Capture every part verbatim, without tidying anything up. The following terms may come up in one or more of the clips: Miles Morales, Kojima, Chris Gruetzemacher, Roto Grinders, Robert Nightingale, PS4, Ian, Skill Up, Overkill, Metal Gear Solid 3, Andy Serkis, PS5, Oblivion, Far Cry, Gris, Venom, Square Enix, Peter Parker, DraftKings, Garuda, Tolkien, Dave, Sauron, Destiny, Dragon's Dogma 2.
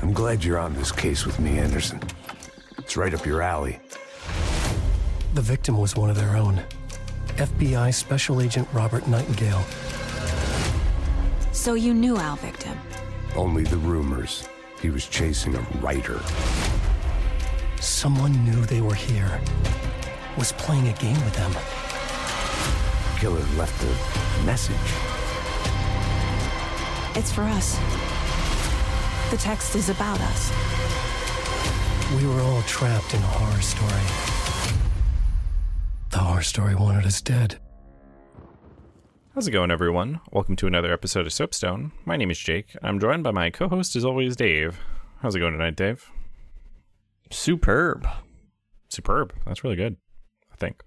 I'm glad you're on this case with me, Anderson. It's right up your alley. The victim was one of their own. F B I Special Agent Robert Nightingale. So you knew our victim? Only the rumors. He was chasing a writer. Someone knew they were here. Was playing a game with them. Killer left a message. It's for us. The text is about us. We were all trapped in a horror story. The horror story wanted us dead. How's it going, everyone? Welcome to another episode of Soapstone. My name is Jake. I'm joined by my co-host, as always, Dave. How's it going tonight, Dave? Superb. Superb. That's really good, I think.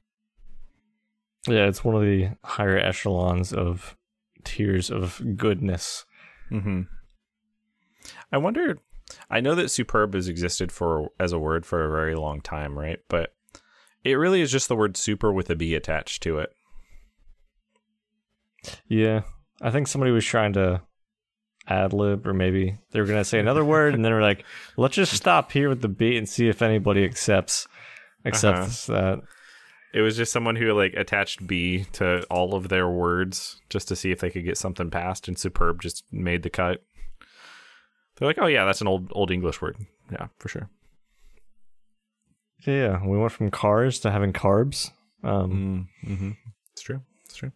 Yeah, it's one of the higher echelons of tiers of goodness. Mm-hmm. I wonder, I know that superb has existed for as a word for a very long time, right? But it really is just the word super with a B attached to it. Yeah, I think somebody was trying to ad-lib, or maybe they were going to say another word, and then we're like, let's just stop here with the B and see if anybody accepts accepts uh-huh. that. It was just someone who like attached B to all of their words just to see if they could get something passed, and superb just made the cut. They're like, oh yeah, that's an old old English word. Yeah, for sure. Yeah, we went from cars to having carbs. Um, mm-hmm. It's true. It's true.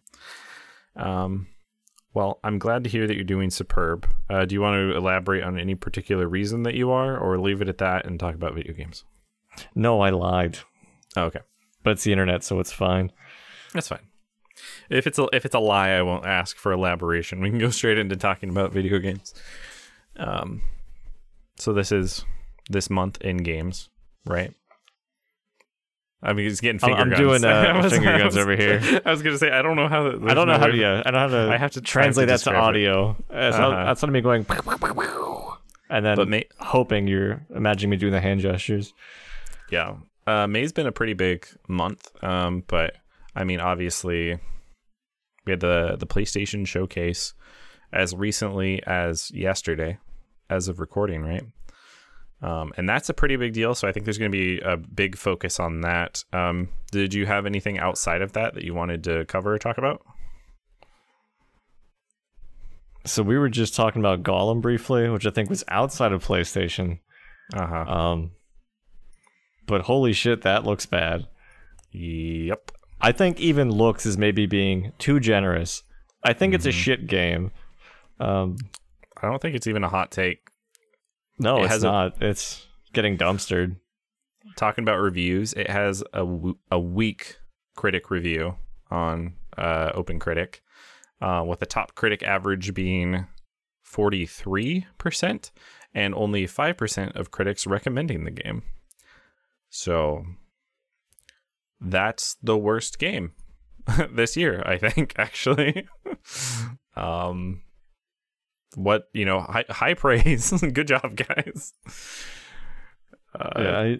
Um, well, I'm glad to hear that you're doing superb. Uh, do you want to elaborate on any particular reason that you are, or leave it at that and talk about video games? No, I lied. Oh, okay. But it's the internet, so it's fine. That's fine. If it's a, if it's a lie, I won't ask for elaboration. We can go straight into talking about video games. Um, so this is this month in games, right? I mean, it's getting finger I'm guns. Doing, uh, I'm doing finger guns was, over here. I was gonna say I don't know how. To, I don't know no how to. Yeah, I don't know how to. I have to translate have to that to audio. Uh-huh. So that's not me going, and then but may- hoping you're imagining me doing the hand gestures. Yeah. Uh, May's been a pretty big month, um, but I mean, obviously, we had the, the PlayStation Showcase as recently as yesterday, as of recording, right? Um, and that's a pretty big deal, so I think there's going to be a big focus on that. Um, did you have anything outside of that that you wanted to cover or talk about? So we were just talking about Gollum briefly, which I think was outside of PlayStation. Uh-huh. Um, but holy shit, that looks bad. Yep. I think even looks is maybe being too generous. I think mm-hmm. it's a shit game. Um, I don't think it's even a hot take. No, it it's has not. A, it's getting dumpstered. Talking about reviews, it has a, w- a weak critic review on uh, OpenCritic, uh, with the top critic average being forty-three percent and only five percent of critics recommending the game. So that's the worst game this year, I think, actually. um, what, you know, high, high praise. Good job, guys. Uh, yeah, I,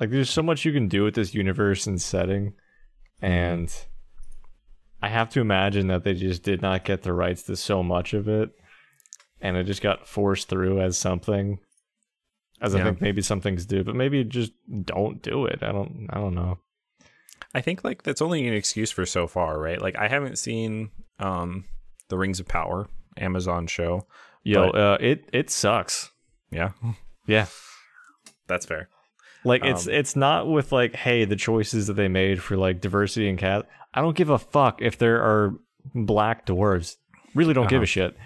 like, there's so much you can do with this universe and setting. And I have to imagine that they just did not get the rights to so much of it. And it just got forced through as something. As I yeah. think maybe some things do, but maybe just don't do it. I don't I don't know. I think like that's only an excuse for so far, right? Like I haven't seen um, the Rings of Power Amazon show. Yo, but... uh, it it sucks. Yeah. Yeah. That's fair. Like um, it's it's not with like, hey, the choices that they made for like diversity and cast. I don't give a fuck if there are black dwarves. Really don't uh-huh. give a shit.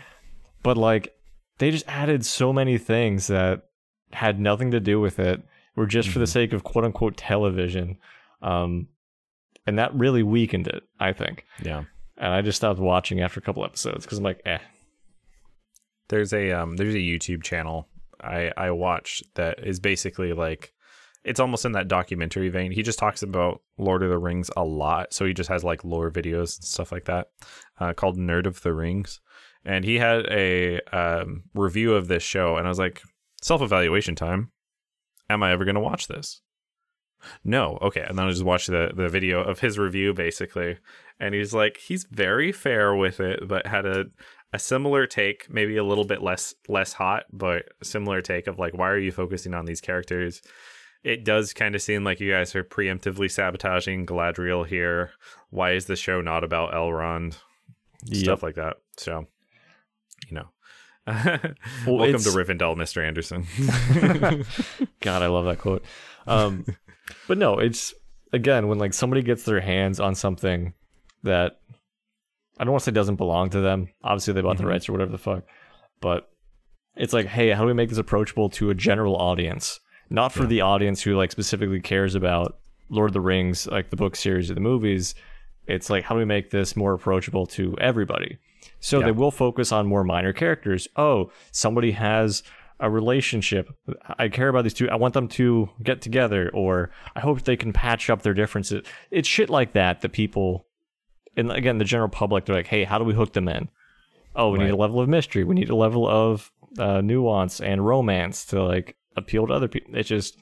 But like they just added so many things that had nothing to do with it, were just mm-hmm. for the sake of quote unquote television. Um, and that really weakened it, I think. Yeah. And I just stopped watching after a couple episodes because I'm like, eh. There's a um there's a YouTube channel I, I watched that is basically like, it's almost in that documentary vein. He just talks about Lord of the Rings a lot. So he just has like lore videos and stuff like that, uh, called Nerd of the Rings. And he had a um, review of this show, and I was like, self-evaluation time. Am I ever going to watch this? No. Okay. And then I just watched the, the video of his review, basically. And he's like, he's very fair with it, but had a, a similar take, maybe a little bit less less hot, but similar take of like, why are you focusing on these characters? It does kind of seem like you guys are preemptively sabotaging Galadriel here. Why is the show not about Elrond? Yep. Stuff like that. So, you know. Well, welcome it's... to Rivendell, Mister Anderson. God, I love that quote. Um, but no, it's, again, when like somebody gets their hands on something that I don't want to say doesn't belong to them. Obviously, they bought mm-hmm. the rights or whatever the fuck. But it's like, hey, how do we make this approachable to a general audience? Not for yeah. the audience who like specifically cares about Lord of the Rings, like the book series or the movies. It's like, how do we make this more approachable to everybody? So yeah. they will focus on more minor characters. Oh, somebody has a relationship. I care about these two. I want them to get together, or I hope they can patch up their differences. It's shit like that that people, and again, the general public, they're like, hey, how do we hook them in? Oh, we right. need a level of mystery. We need a level of uh, nuance and romance to like appeal to other people. It's just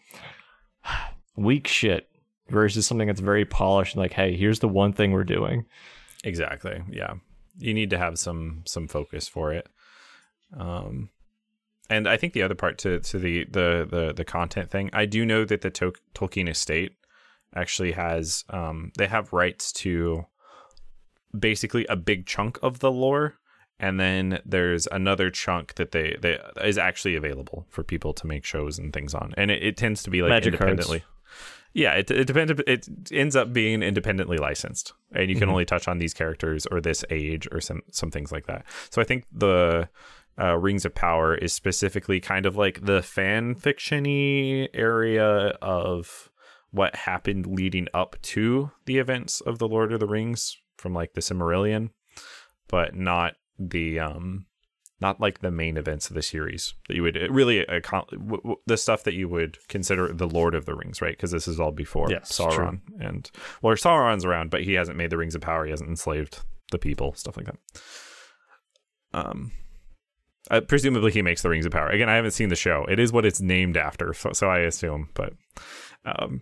weak shit versus something that's very polished and like, hey, here's the one thing we're doing. Exactly. Yeah. You need to have some some focus for it. Um, and I think the other part to to the the the, the content thing, I do know that the Tol- Tolkien estate actually has um, they have rights to basically a big chunk of the lore, and then there's another chunk that they they is actually available for people to make shows and things on, and it, it tends to be like Magic independently. Cards. Yeah, it it depends. It ends up being independently licensed, and you can mm-hmm. only touch on these characters or this age or some some things like that. So I think the uh, Rings of Power is specifically kind of like the fan fiction-y area of what happened leading up to the events of the Lord of the Rings, from like the Silmarillion, but not the um, not like the main events of the series that you would really uh, con- w- w- the stuff that you would consider the Lord of the Rings, right? Because this is all before yes, Sauron true. and well, Sauron's around, but he hasn't made the Rings of Power. He hasn't enslaved the people, stuff like that. Um, uh, presumably he makes the Rings of Power. Again, I haven't seen the show. It is what it's named after, so, so I assume. But um,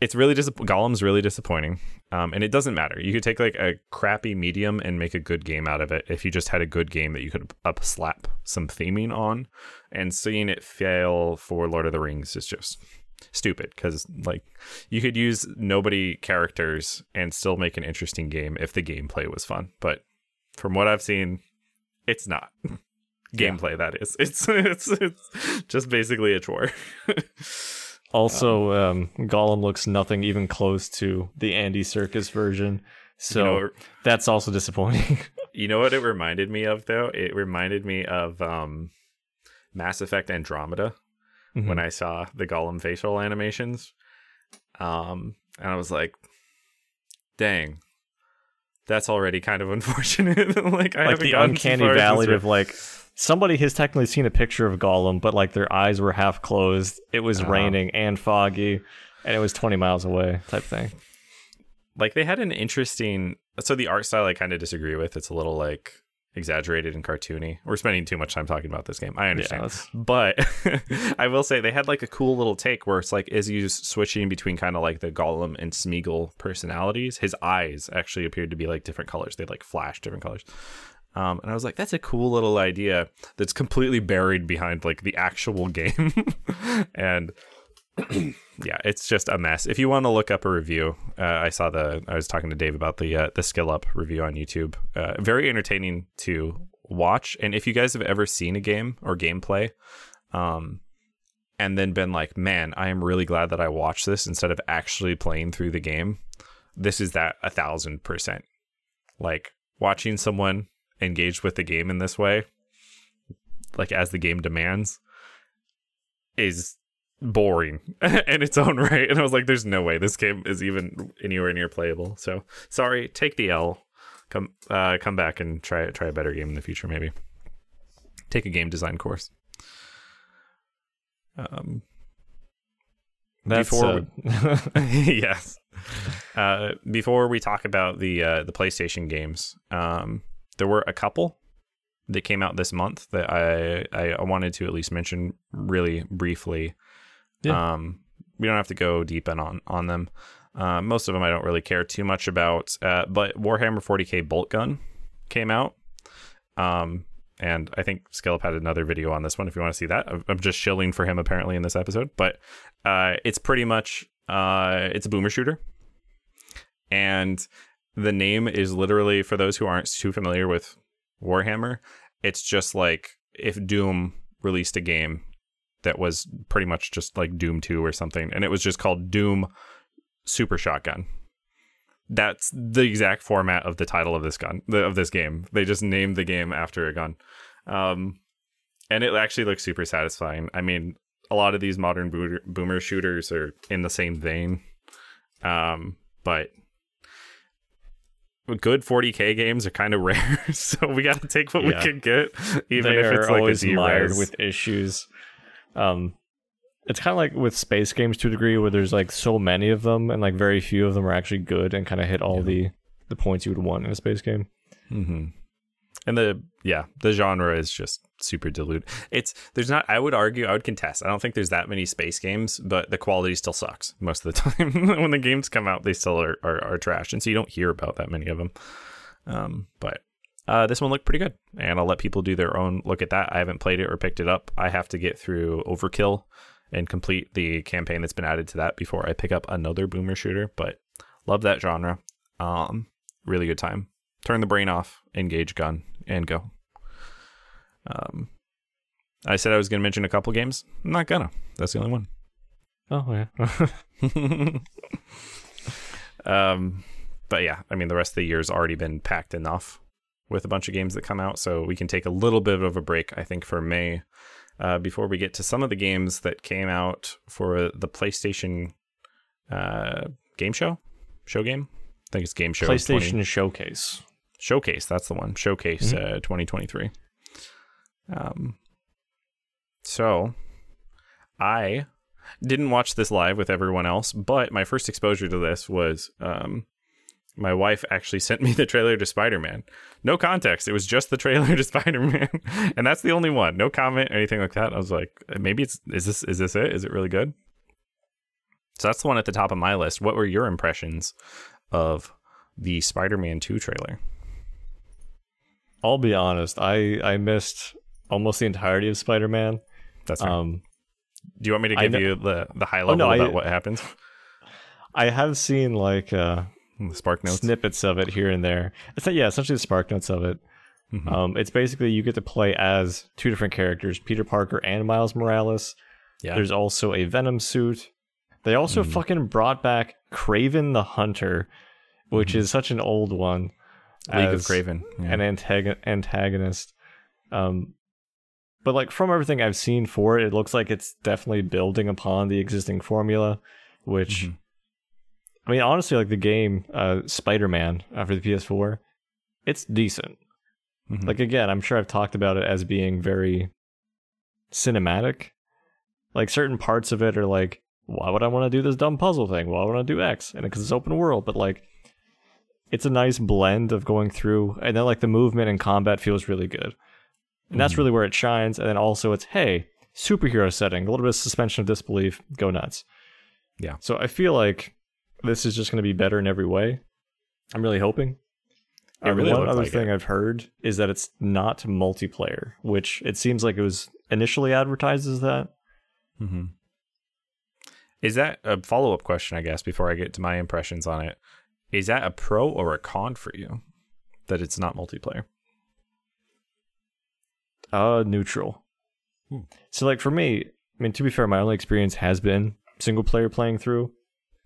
it's really just dis- Gollum's really disappointing. Um, and it doesn't matter. You could take like a crappy medium and make a good game out of it if you just had a good game that you could up slap some theming on. And seeing it fail for Lord of the Rings is just stupid, because like you could use nobody characters and still make an interesting game if the gameplay was fun. But from what I've seen, it's not gameplay. Yeah. That is, it's, it's it's just basically a chore. Also, um, Gollum looks nothing even close to the Andy Serkis version, so you know, that's also disappointing. You know what it reminded me of, though? It reminded me of um, Mass Effect Andromeda mm-hmm. when I saw the Gollum facial animations, um, and I was like, "Dang, that's already kind of unfortunate." like, I like the uncanny valley of like. Somebody has technically seen a picture of Gollum, but like their eyes were half closed. It was um, raining and foggy, and it was twenty miles away type thing. Like they had an interesting... So the art style I kind of disagree with. It's a little like exaggerated and cartoony. We're spending too much time talking about this game. I understand. Yeah, but I will say they had like a cool little take where it's like as you switching between kind of like the Gollum and Smeagol personalities, his eyes actually appeared to be like different colors. They like flashed different colors. Um, and I was like, that's a cool little idea that's completely buried behind like the actual game. And yeah, it's just a mess. If you want to look up a review, uh, I saw the I was talking to Dave about the uh, the Skill Up review on YouTube. Uh, very entertaining to watch. And if you guys have ever seen a game or gameplay um, and then been like, man, I am really glad that I watched this instead of actually playing through the game. This is that a thousand percent like watching someone engaged with the game in this way, like as the game demands, is boring in its own right. And I was like, there's no way this game is even anywhere near playable. So sorry, take the L. Come uh come back and try try a better game in the future. Maybe take a game design course. Um that's before uh... we... yes uh before we talk about the uh the PlayStation games, um there were a couple that came out this month that I, I wanted to at least mention really briefly. Yeah. Um, we don't have to go deep in on, on them. Uh, most of them I don't really care too much about. Uh, but Warhammer forty K Bolt Gun came out. Um, and I think Scallop had another video on this one if you want to see that. I'm just shilling for him apparently in this episode, but uh, it's pretty much uh, it's a boomer shooter, and the name is literally, for those who aren't too familiar with Warhammer, it's just like if Doom released a game that was pretty much just like Doom two or something, and it was just called Doom Super Shotgun. That's the exact format of the title of this gun, of this game. They just named the game after a gun. Um, and it actually looks super satisfying. I mean, a lot of these modern boomer, boomer shooters are in the same vein. Um, but good forty K games are kind of rare, so we got to take what yeah. we can get, even they if it's like always a D-res. Mired with issues. Um, it's kind of like with space games to a degree, where there's like so many of them and like very few of them are actually good and kind of hit all yeah. the the points you would want in a space game. Mm-hmm. And the yeah the genre is just super diluted. It's there's not I would argue I would contest I don't think there's that many space games, but the quality still sucks most of the time. When the games come out, they still are, are are trash, and so you don't hear about that many of them. Um, but Uh, this one looked pretty good, and I'll let people do their own look at that. I haven't played it or picked it up. I have to get through Overkill and complete the campaign that's been added to that before I pick up another boomer shooter, but love that genre. Um, really good time. Turn the brain off, engage gun, and go. Um, I said I was going to mention a couple games. I'm not going to. That's the only one. Oh, yeah. um, but yeah, I mean, the rest of the year's already been packed enough with a bunch of games that come out, so we can take a little bit of a break, I think, for May, uh, before we get to some of the games that came out for the PlayStation uh, game show? Show game? I think it's game show. PlayStation twenty Showcase. Showcase, that's the one. Showcase mm-hmm. uh, twenty twenty-three. Um. So, I didn't watch this live with everyone else, but my first exposure to this was... Um, my wife actually sent me the trailer to Spider-Man. No context. It was just the trailer to Spider-Man. And that's the only one. No comment or anything like that. I was like, maybe it's, is this, is this it? Is it really good? So that's the one at the top of my list. What were your impressions of the Spider-Man two trailer? I'll be honest. I, I missed almost the entirety of Spider-Man. That's right. Um, do you want me to give I, you the, the high level oh, no, about I, what happens? I have seen like, uh, the spark notes snippets of it here and there. It's yeah, essentially the spark notes of it. Mm-hmm. Um, it's basically you get to play as two different characters, Peter Parker and Miles Morales. Yeah. There's also a Venom suit. They also mm. fucking brought back Kraven the Hunter, which mm. is such an old one. League of Kraven, yeah. an antagon- antagonist. Um, but like from everything I've seen for it, it looks like it's definitely building upon the existing formula, which. Mm-hmm. I mean, honestly, like the game uh, Spider-Man after the P S four, it's decent. Mm-hmm. Like, again, I'm sure I've talked about it as being very cinematic. Like, certain parts of it are like, why would I want to do this dumb puzzle thing? Why would I do X? And because it's open world, but like, it's a nice blend of going through. And then, like, the movement and combat feels really good. And mm-hmm. that's really where it shines. And then also, it's, hey, superhero setting, a little bit of suspension of disbelief, go nuts. Yeah. So I feel like this is just going to be better in every way. I'm really hoping. It really uh, one other like thing it. I've heard is that it's not multiplayer, which it seems like it was initially advertised as that. Mm-hmm. Is that a follow-up question, I guess, before I get to my impressions on it? Is that a pro or a con for you that it's not multiplayer? Uh, neutral. Hmm. So like for me, I mean, to be fair, my only experience has been single player playing through.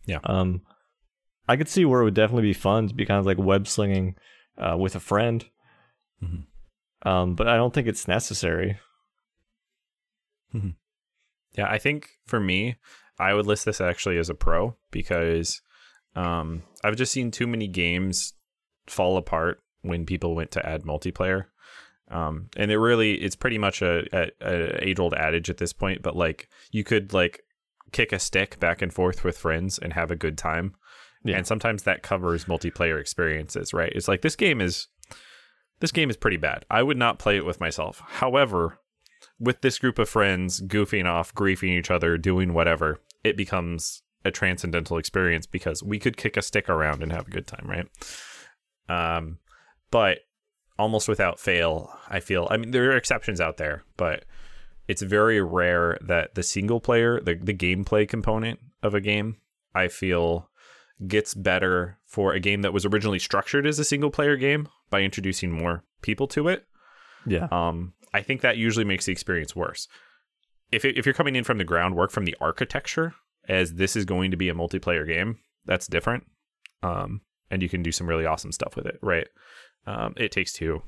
Yeah. Um, I could see where it would definitely be fun to be kind of like web slinging uh, with a friend. Mm-hmm. Um, but I don't think it's necessary. Mm-hmm. Yeah, I think for me, I would list this actually as a pro because um, I've just seen too many games fall apart when people went to add multiplayer. Um, and it really, it's pretty much a, a, a age old adage at this point, but like you could like kick a stick back and forth with friends and have a good time. Yeah. And sometimes that covers multiplayer experiences, right? It's like this game is this game is pretty bad. I would not play it with myself. However, with this group of friends goofing off, griefing each other, doing whatever, it becomes a transcendental experience because we could kick a stick around and have a good time, right? Um, but almost without fail, I feel. I mean, there are exceptions out there, but it's very rare that the single player, the, the gameplay component of a game, I feel gets better for a game that was originally structured as a single player game by introducing more people to it. Yeah. Um, I think that usually makes the experience worse. If it, if you're coming in from the groundwork, from the architecture, as this is going to be a multiplayer game, that's different. Um, and you can do some really awesome stuff with it, right? Um, It Takes Two.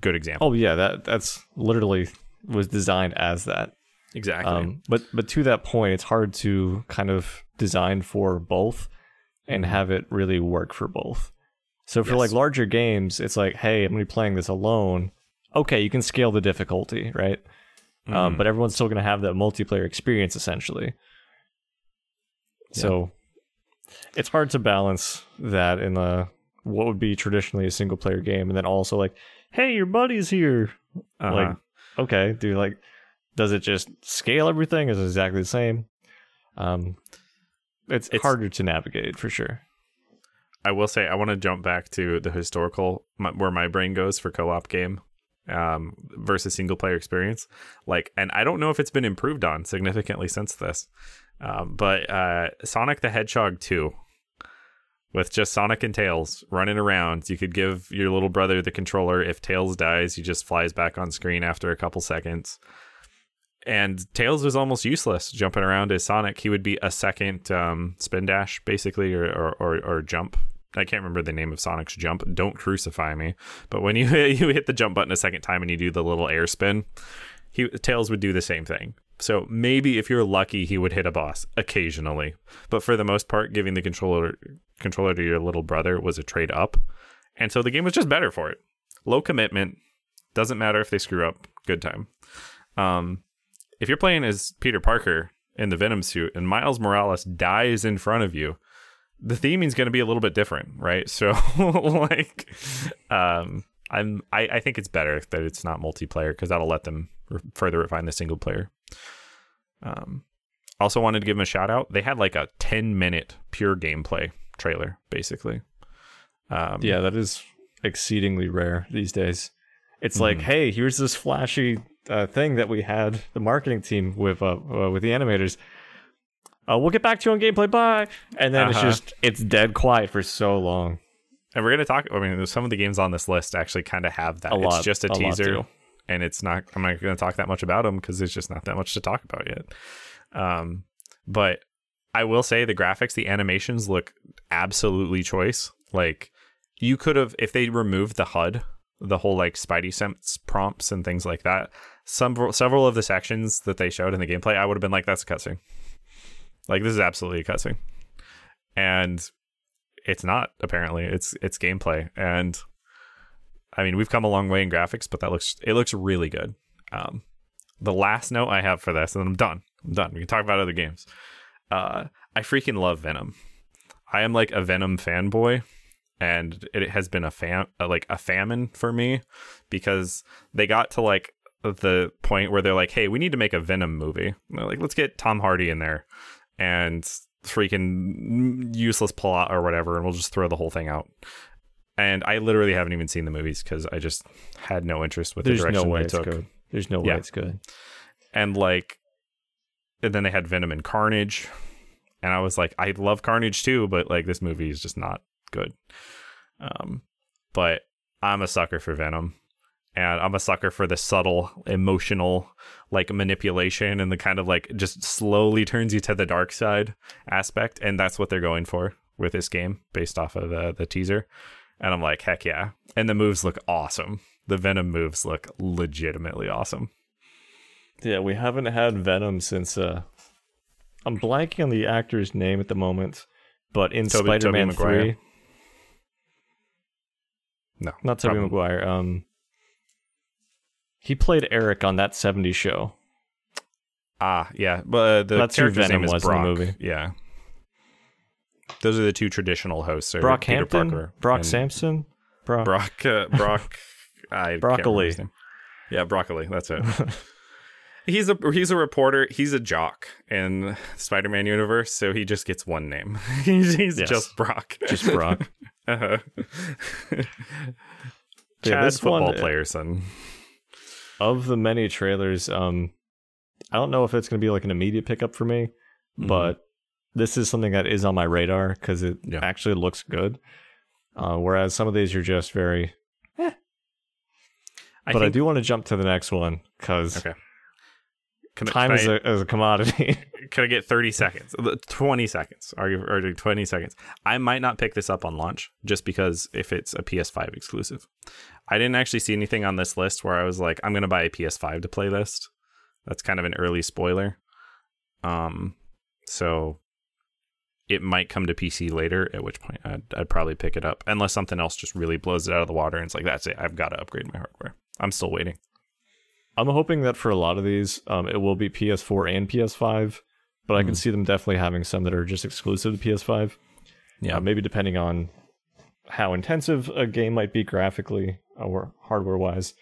Good example. Oh, yeah. That that's literally was designed as that. Exactly. Um, but but to that point, it's hard to kind of design for both and have it really work for both. So for yes. like larger games, it's like, hey, I'm going to be playing this alone. Okay, you can scale the difficulty, right? Mm. Um, but everyone's still going to have that multiplayer experience, essentially. Yeah. So it's hard to balance that in the what would be traditionally a single player game, and then also like, hey, your buddy's here. Uh-huh. Like, okay, dude, like, does it just scale everything? Is it exactly the same? Um, it's, it's harder to navigate for sure. I will say, I want to jump back to the historical, my, where my brain goes for co-op game um, versus single player experience. Like, and I don't know if it's been improved on significantly since this, um, but uh, Sonic the Hedgehog two, with just Sonic and Tails running around, you could give your little brother the controller. If Tails dies, he just flies back on screen after a couple seconds. And Tails was almost useless jumping around as Sonic. He would be a second um, spin dash, basically, or, or or or jump. I can't remember the name of Sonic's jump. Don't crucify me. But when you you hit the jump button a second time and you do the little air spin, he Tails would do the same thing. So maybe if you're lucky, he would hit a boss occasionally. But for the most part, giving the controller controller to your little brother was a trade up. And so the game was just better for it. Low commitment. Doesn't matter if they screw up. Good time. Um. If you're playing as Peter Parker in the Venom suit and Miles Morales dies in front of you, the theming is going to be a little bit different, right? So, like, um, I'm I, I think it's better that it's not multiplayer because that'll let them re- further refine the single player. Um, also wanted to give them a shout out. They had like a ten minute pure gameplay trailer, basically. Um, yeah, that is exceedingly rare these days. It's mm-hmm. like, hey, here's this flashy Uh, thing that we had the marketing team with uh, uh with the animators. Uh, we'll get back to you on gameplay, bye. And then uh-huh. it's just it's dead quiet for so long. And we're gonna talk. I mean, some of the games on this list actually kind of have that. A lot, it's just a, a teaser, and it's not. I'm not gonna talk that much about them because there's just not that much to talk about yet. Um, but I will say the graphics, the animations look absolutely choice. Like you could have if they removed the H U D, the whole like Spidey sense prompts and things like that. Some several of the sections that they showed in the gameplay, I would have been like, that's a cutscene. Like, this is absolutely a cutscene. And it's not, apparently. It's it's gameplay. And I mean, we've come a long way in graphics, but that looks it looks really good. Um, the last note I have for this, and I'm done. I'm done. We can talk about other games. Uh, I freaking love Venom. I am like a Venom fanboy. And it has been a fam like a famine for me because they got to like the point where they're like, hey, we need to make a Venom movie. Like, let's get Tom Hardy in there and freaking useless plot or whatever, and we'll just throw the whole thing out. And I literally haven't even seen the movies because I just had no interest with There's the direction no way they it's took. Good. There's no way yeah. it's good. And like, and then they had Venom and Carnage, and I was like, I love Carnage too, but like this movie is just not good. Um, but I'm a sucker for Venom. And I'm a sucker for the subtle, emotional, like manipulation and the kind of like just slowly turns you to the dark side aspect. And that's what they're going for with this game based off of the, the teaser. And I'm like, heck yeah. And the moves look awesome. The Venom moves look legitimately awesome. Yeah, we haven't had Venom since... Uh, I'm blanking on the actor's name at the moment, but in Toby, Spider-Man Toby three... No, not Tobey Maguire. Um, he played Eric on That seventies Show. Ah, yeah, but the that's who Venom name was Brock. In the movie. Yeah, those are the two traditional hosts. Brock Peter Hampton, Parker Brock and Sampson, Brock, Brock, uh, Brock. I broccoli. His name. Yeah, broccoli. That's it. He's a he's a reporter. He's a jock in Spider-Man universe, so he just gets one name. he's he's yes. just Brock. Just Brock. Uh-huh. yeah, Chad football one, players. And of the many trailers, um, I don't know if it's going to be like an immediate pickup for me, mm-hmm. but this is something that is on my radar because it yeah. actually looks good. Uh, whereas some of these are just very, eh. I but think... I do want to jump to the next one because okay. time I, is, a, is a commodity. Can I get thirty seconds? twenty seconds. Are you, are you twenty seconds? I might not pick this up on launch just because if it's a P S five exclusive. I didn't actually see anything on this list where I was like, I'm going to buy a P S five to play this. That's kind of an early spoiler. Um, so... It might come to P C later, at which point I'd, I'd probably pick it up. Unless something else just really blows it out of the water and it's like, that's it, I've got to upgrade my hardware. I'm still waiting. I'm hoping that for a lot of these, um, it will be P S four and P S five, but mm-hmm. I can see them definitely having some that are just exclusive to P S five. Yeah, uh, maybe depending on how intensive a game might be graphically or hardware-wise.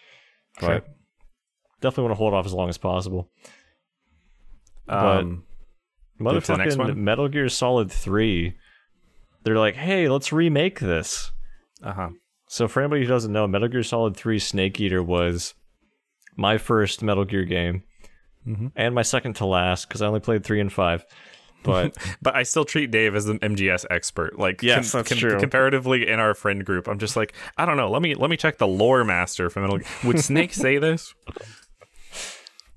But sure. Definitely want to hold off as long as possible. Um... But motherfucking Metal Gear Solid three, they're like, hey, let's remake this. Uh-huh. So for anybody who doesn't know, Metal Gear Solid three Snake Eater was my first Metal Gear game, mm-hmm. and my second to last, because I only played three and five. But but I still treat Dave as an M G S expert. Like, yes, com- that's com- true. Comparatively in our friend group, I'm just like, I don't know, let me let me check the lore master for Metal Gear. Would Snake say this?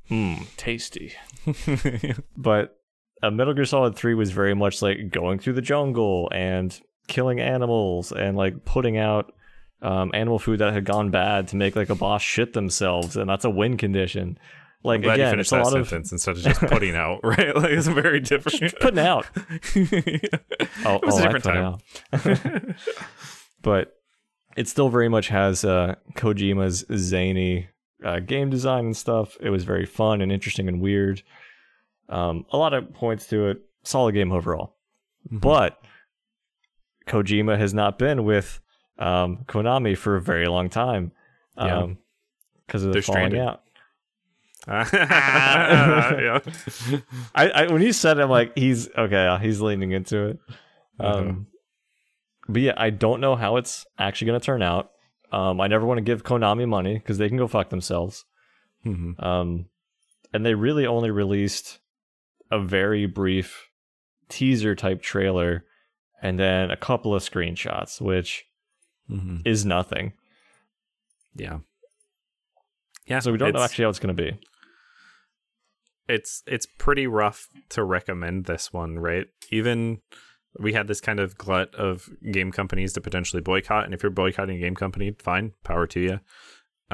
Hmm, tasty. But... Uh, Metal Gear Solid three was very much like going through the jungle and killing animals and like putting out um, animal food that had gone bad to make like a boss shit themselves, and that's a win condition. Like, I'm glad again, you finished it's a that lot sentence of... instead of just putting out, right? Like, it's very different. Just putting out. oh, it was oh, a different I time. But it still very much has uh, Kojima's zany uh, game design and stuff. It was very fun and interesting and weird. Um, a lot of points to it. Solid game overall. Mm-hmm. But Kojima has not been with um, Konami for a very long time. Because um, yeah. of the falling stranded. Out. Uh, yeah. I, I, when you said it, I'm like, he's... Okay, he's leaning into it. Um, mm-hmm. But yeah, I don't know how it's actually going to turn out. Um, I never want to give Konami money because they can go fuck themselves. Mm-hmm. Um, and they really only released... a very brief teaser type trailer and then a couple of screenshots, which mm-hmm. is nothing. Yeah. Yeah. So we don't know actually how it's going to be. It's, it's pretty rough to recommend this one, right? Even we had this kind of glut of game companies to potentially boycott. And if you're boycotting a game company, fine, power to you.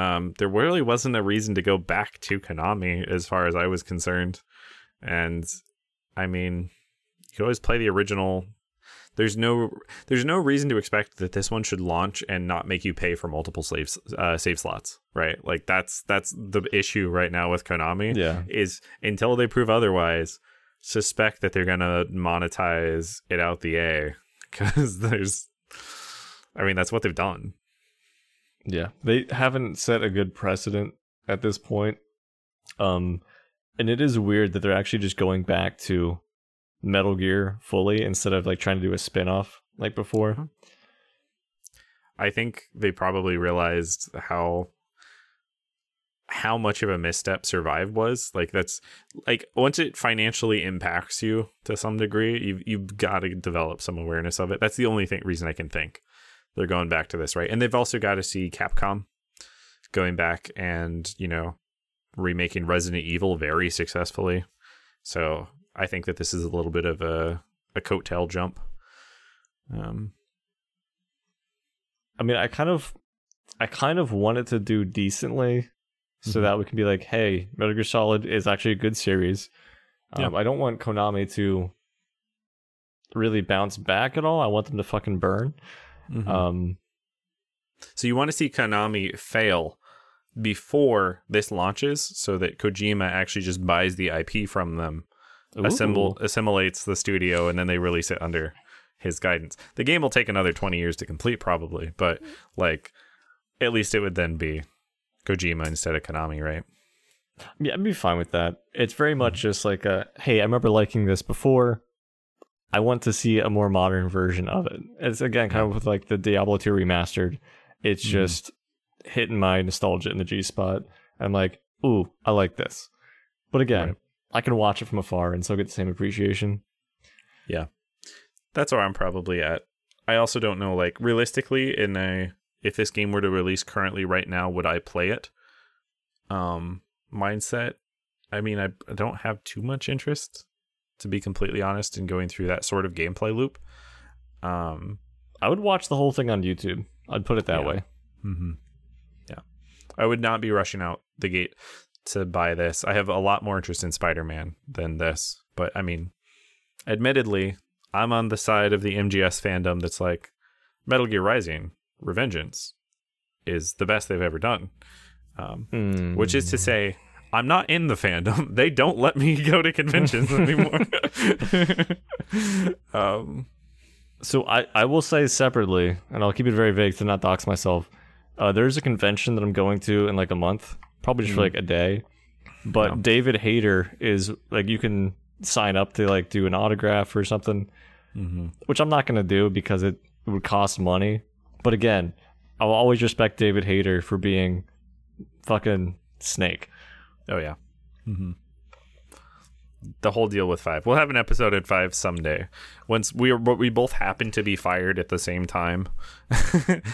Um, there really wasn't a reason to go back to Konami as far as I was concerned. And I mean, you could always play the original. There's no, there's no reason to expect that this one should launch and not make you pay for multiple save, uh, save slots, right? Like that's that's the issue right now with Konami. Yeah, is until they prove otherwise, suspect that they're gonna monetize it out the A, because there's, I mean, that's what they've done. Yeah, they haven't set a good precedent at this point. Um. And it is weird that they're actually just going back to Metal Gear fully instead of like trying to do a spin-off like before. I think they probably realized how how much of a misstep Survive was. Like that's like once it financially impacts you to some degree, you've you've got to develop some awareness of it. That's the only thing reason I can think they're going back to this, right? And they've also got to see Capcom going back and, you know, remaking Resident Evil very successfully. So I think that this is a little bit of a, a coattail jump. Um, I mean, I kind of I kind of wanted to do decently so mm-hmm. that we can be like, hey, Metal Gear Solid is actually a good series. Um, yeah. I don't want Konami to really bounce back at all. I want them to fucking burn. Mm-hmm. Um, so you want to see Konami fail before this launches so that Kojima actually just buys the I P from them, assemble, assimilates the studio, and then they release it under his guidance. The game will take another twenty years to complete probably, but like at least it would then be Kojima instead of Konami, right? Yeah, I'd be fine with that. It's very much just like a, hey, I remember liking this before. I want to see a more modern version of it. It's again kind of with like the Diablo two Remastered. It's just mm. hitting my nostalgia in the G spot. And I'm like, ooh, I like this. But again, right. I can watch it from afar and still get the same appreciation. Yeah. That's where I'm probably at. I also don't know, like, realistically, in a if this game were to release currently right now, would I play it? Um, mindset. I mean, I, I don't have too much interest, to be completely honest, in going through that sort of gameplay loop. Um, I would watch the whole thing on YouTube. I'd put it that yeah. way. Mm-hmm. Yeah. I would not be rushing out the gate to buy this. I have a lot more interest in Spider-Man than this. But, I mean, admittedly, I'm on the side of the M G S fandom that's like, Metal Gear Rising, Revengeance, is the best they've ever done. Um, mm. Which is to say, I'm not in the fandom. They don't let me go to conventions anymore. um, so I, I will say separately, and I'll keep it very vague to not dox myself, uh, there's a convention that I'm going to in like a month, probably just mm. for like a day. But no. David Hayter is, like, you can sign up to like do an autograph or something, mm-hmm. which I'm not going to do because it would cost money. But again, I'll always respect David Hayter for being fucking Snake. Oh, yeah. Mm-hmm. The whole deal with Five. We'll have an episode at Five someday. Once we are, but we both happen to be fired at the same time.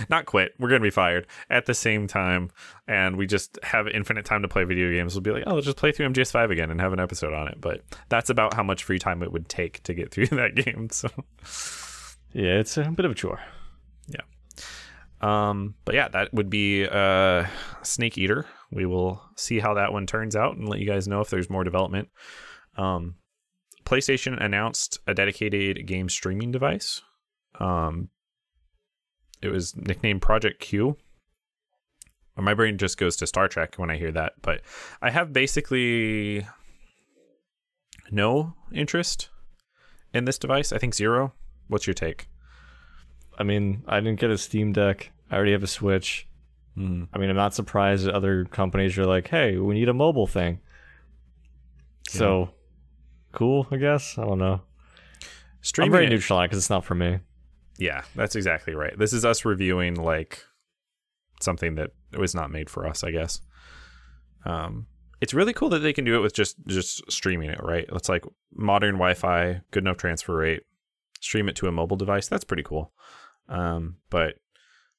Not quit. We're going to be fired at the same time. And we just have infinite time to play video games. We'll be like, oh, let's just play through M G S five again and have an episode on it. But that's about how much free time it would take to get through that game. So yeah, it's a bit of a chore. Yeah. Um, but yeah, that would be uh, Snake Eater. We will see how that one turns out and let you guys know if there's more development. Um, PlayStation announced a dedicated game streaming device. Um, it was nicknamed Project Q. My brain just goes to Star Trek when I hear that, but I have basically no interest in this device. I think zero. What's your take? I mean, I didn't get a Steam Deck. I already have a Switch. Mm. I mean, I'm not surprised that other companies are like, hey, we need a mobile thing. Yeah. So, cool, I guess. I don't know. Streaming I'm very neutral because it's not for me. Yeah, that's exactly right. This is us reviewing, like, something that was not made for us, I guess. Um, it's really cool that they can do it with just, just streaming it, right? It's like modern Wi-Fi, good enough transfer rate, stream it to a mobile device. That's pretty cool. Um, but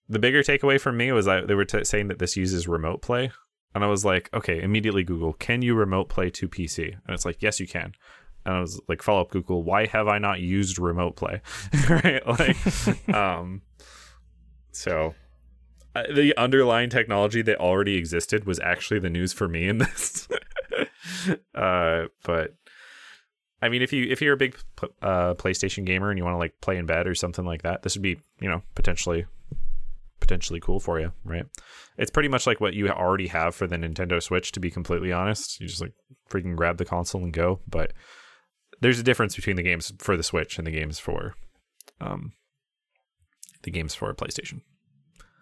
the bigger takeaway from me was I, they were t- saying that this uses remote play. And I was like, okay, immediately Google, can you remote play to P C? And it's like, yes, you can. And I was like, follow up Google, why have I not used remote play? Right? Like, um, so uh, the underlying technology that already existed was actually the news for me in this. uh, but I mean, if you if you're a big uh, PlayStation gamer and you want to like play in bed or something like that, this would be, you know, potentially potentially cool for you, right? It's pretty much like what you already have for the Nintendo Switch, to be completely honest. You just like freaking grab the console and go. But there's a difference between the games for the Switch and the games for um the games for PlayStation.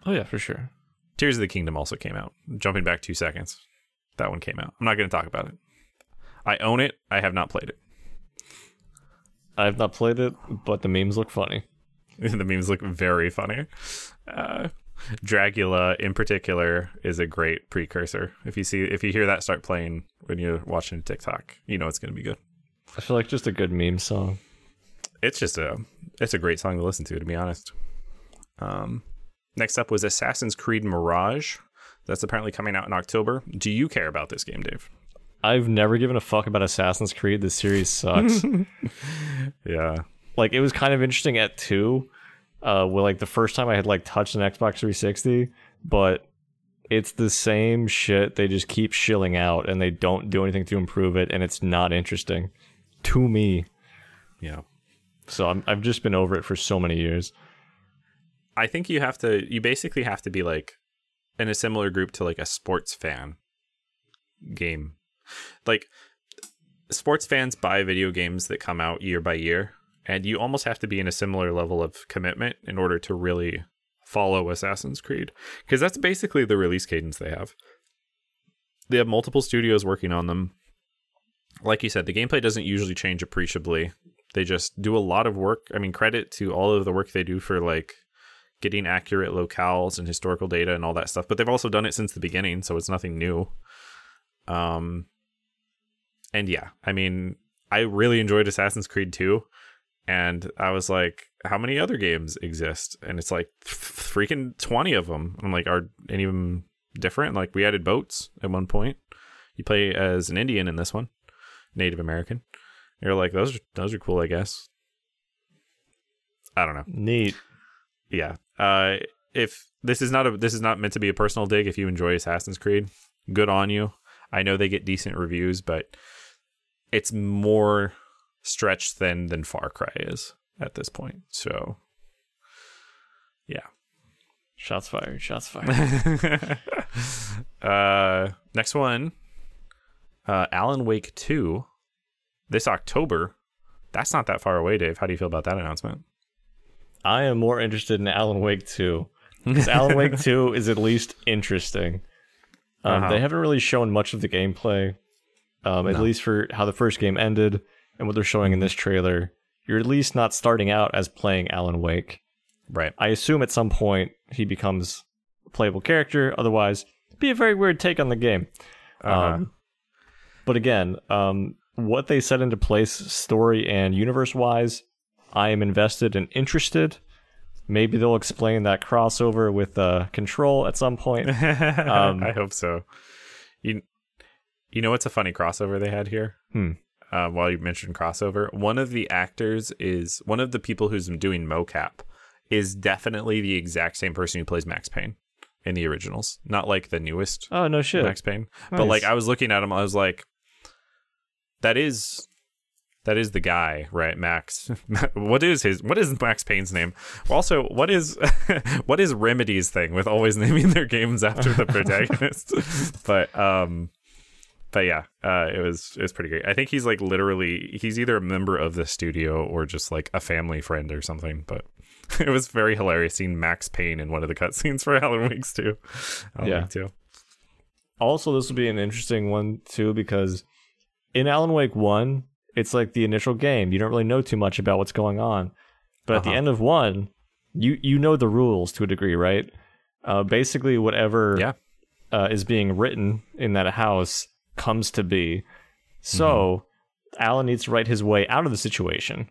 Oh yeah, for sure. Tears of the Kingdom also came out. Jumping back two seconds, that one came out. I'm not going to talk about it. I own it. I have not played it. I've not played it, but the memes look funny. The memes look very funny. Uh, Dracula, in particular, is a great precursor. If you see, if you hear that start playing when you're watching TikTok, you know it's going to be good. I feel like just a good meme song. It's just a, it's a great song to listen to, to be honest. Um, next up was Assassin's Creed Mirage. That's apparently coming out in October. Do you care about this game, Dave? I've never given a fuck about Assassin's Creed. This series sucks. Yeah. Like, it was kind of interesting at two, uh, where, like, the first time I had, like, touched an Xbox three sixty, but it's the same shit. They just keep shilling out, and they don't do anything to improve it, and it's not interesting to me. Yeah. So I'm, I've just been over it for so many years. I think you have to, you basically have to be, like, in a similar group to, like, a sports fan game. Like, sports fans buy video games that come out year by year, and you almost have to be in a similar level of commitment in order to really follow Assassin's Creed, because that's basically the release cadence they have. They have multiple studios working on them. Like you said, the gameplay doesn't usually change appreciably. They just do a lot of work. I mean, credit to all of the work they do for, like, getting accurate locales and historical data and all that stuff. But they've also done it since the beginning, so it's nothing new. Um, and yeah, I mean, I really enjoyed Assassin's Creed two, and I was like, how many other games exist? And it's like f- freaking twenty of them. I'm like, are any of them different? Like, we added boats at one point. You play as an Indian in this one, Native American. You're like, those are, those are cool, I guess. I don't know. Neat. Yeah. Uh, if this is not a, this is not meant to be a personal dig. If you enjoy Assassin's Creed, good on you. I know they get decent reviews, but it's more stretched thin than Far Cry is at this point. So, yeah. Shots fired. Shots fired. uh, next one. Uh, Alan Wake two. This October. That's not that far away, Dave. How do you feel about that announcement? I am more interested in Alan Wake two. Because Alan Wake two is at least interesting. Um, uh-huh. They haven't really shown much of the gameplay. Um, at no. least for how the first game ended and what they're showing in this trailer. You're at least not starting out as playing Alan Wake. Right. I assume at some point he becomes a playable character. Otherwise, it'd be a very weird take on the game. Uh-huh. Um, but again, um, what they set into place story and universe-wise, I am invested and interested. Maybe they'll explain that crossover with uh, Control at some point. Um, I hope so. You, you know what's a funny crossover they had here? Hmm. Uh, while you mentioned crossover, one of the actors is one of the people who's doing mocap is definitely the exact same person who plays Max Payne in the originals, not like the newest. Oh, no shit. Max Payne. Nice. But like, I was looking at him, I was like, that is, that is the guy, right? Max. What is his, what is Max Payne's name? Also, what is, what is Remedy's thing with always naming their games after the protagonist? But, um, But yeah, uh, it was it was pretty great. I think he's like literally he's either a member of the studio or just like a family friend or something. But it was very hilarious seeing Max Payne in one of the cutscenes for Alan Wake two. Alan yeah. Wake two. Also, this will be an interesting one too because in Alan Wake one, it's like the initial game. You don't really know too much about what's going on, but uh-huh. at the end of one, you you know the rules to a degree, right? Uh, basically, whatever yeah. uh, is being written in that house comes to be. So mm-hmm. Alan needs to write his way out of the situation.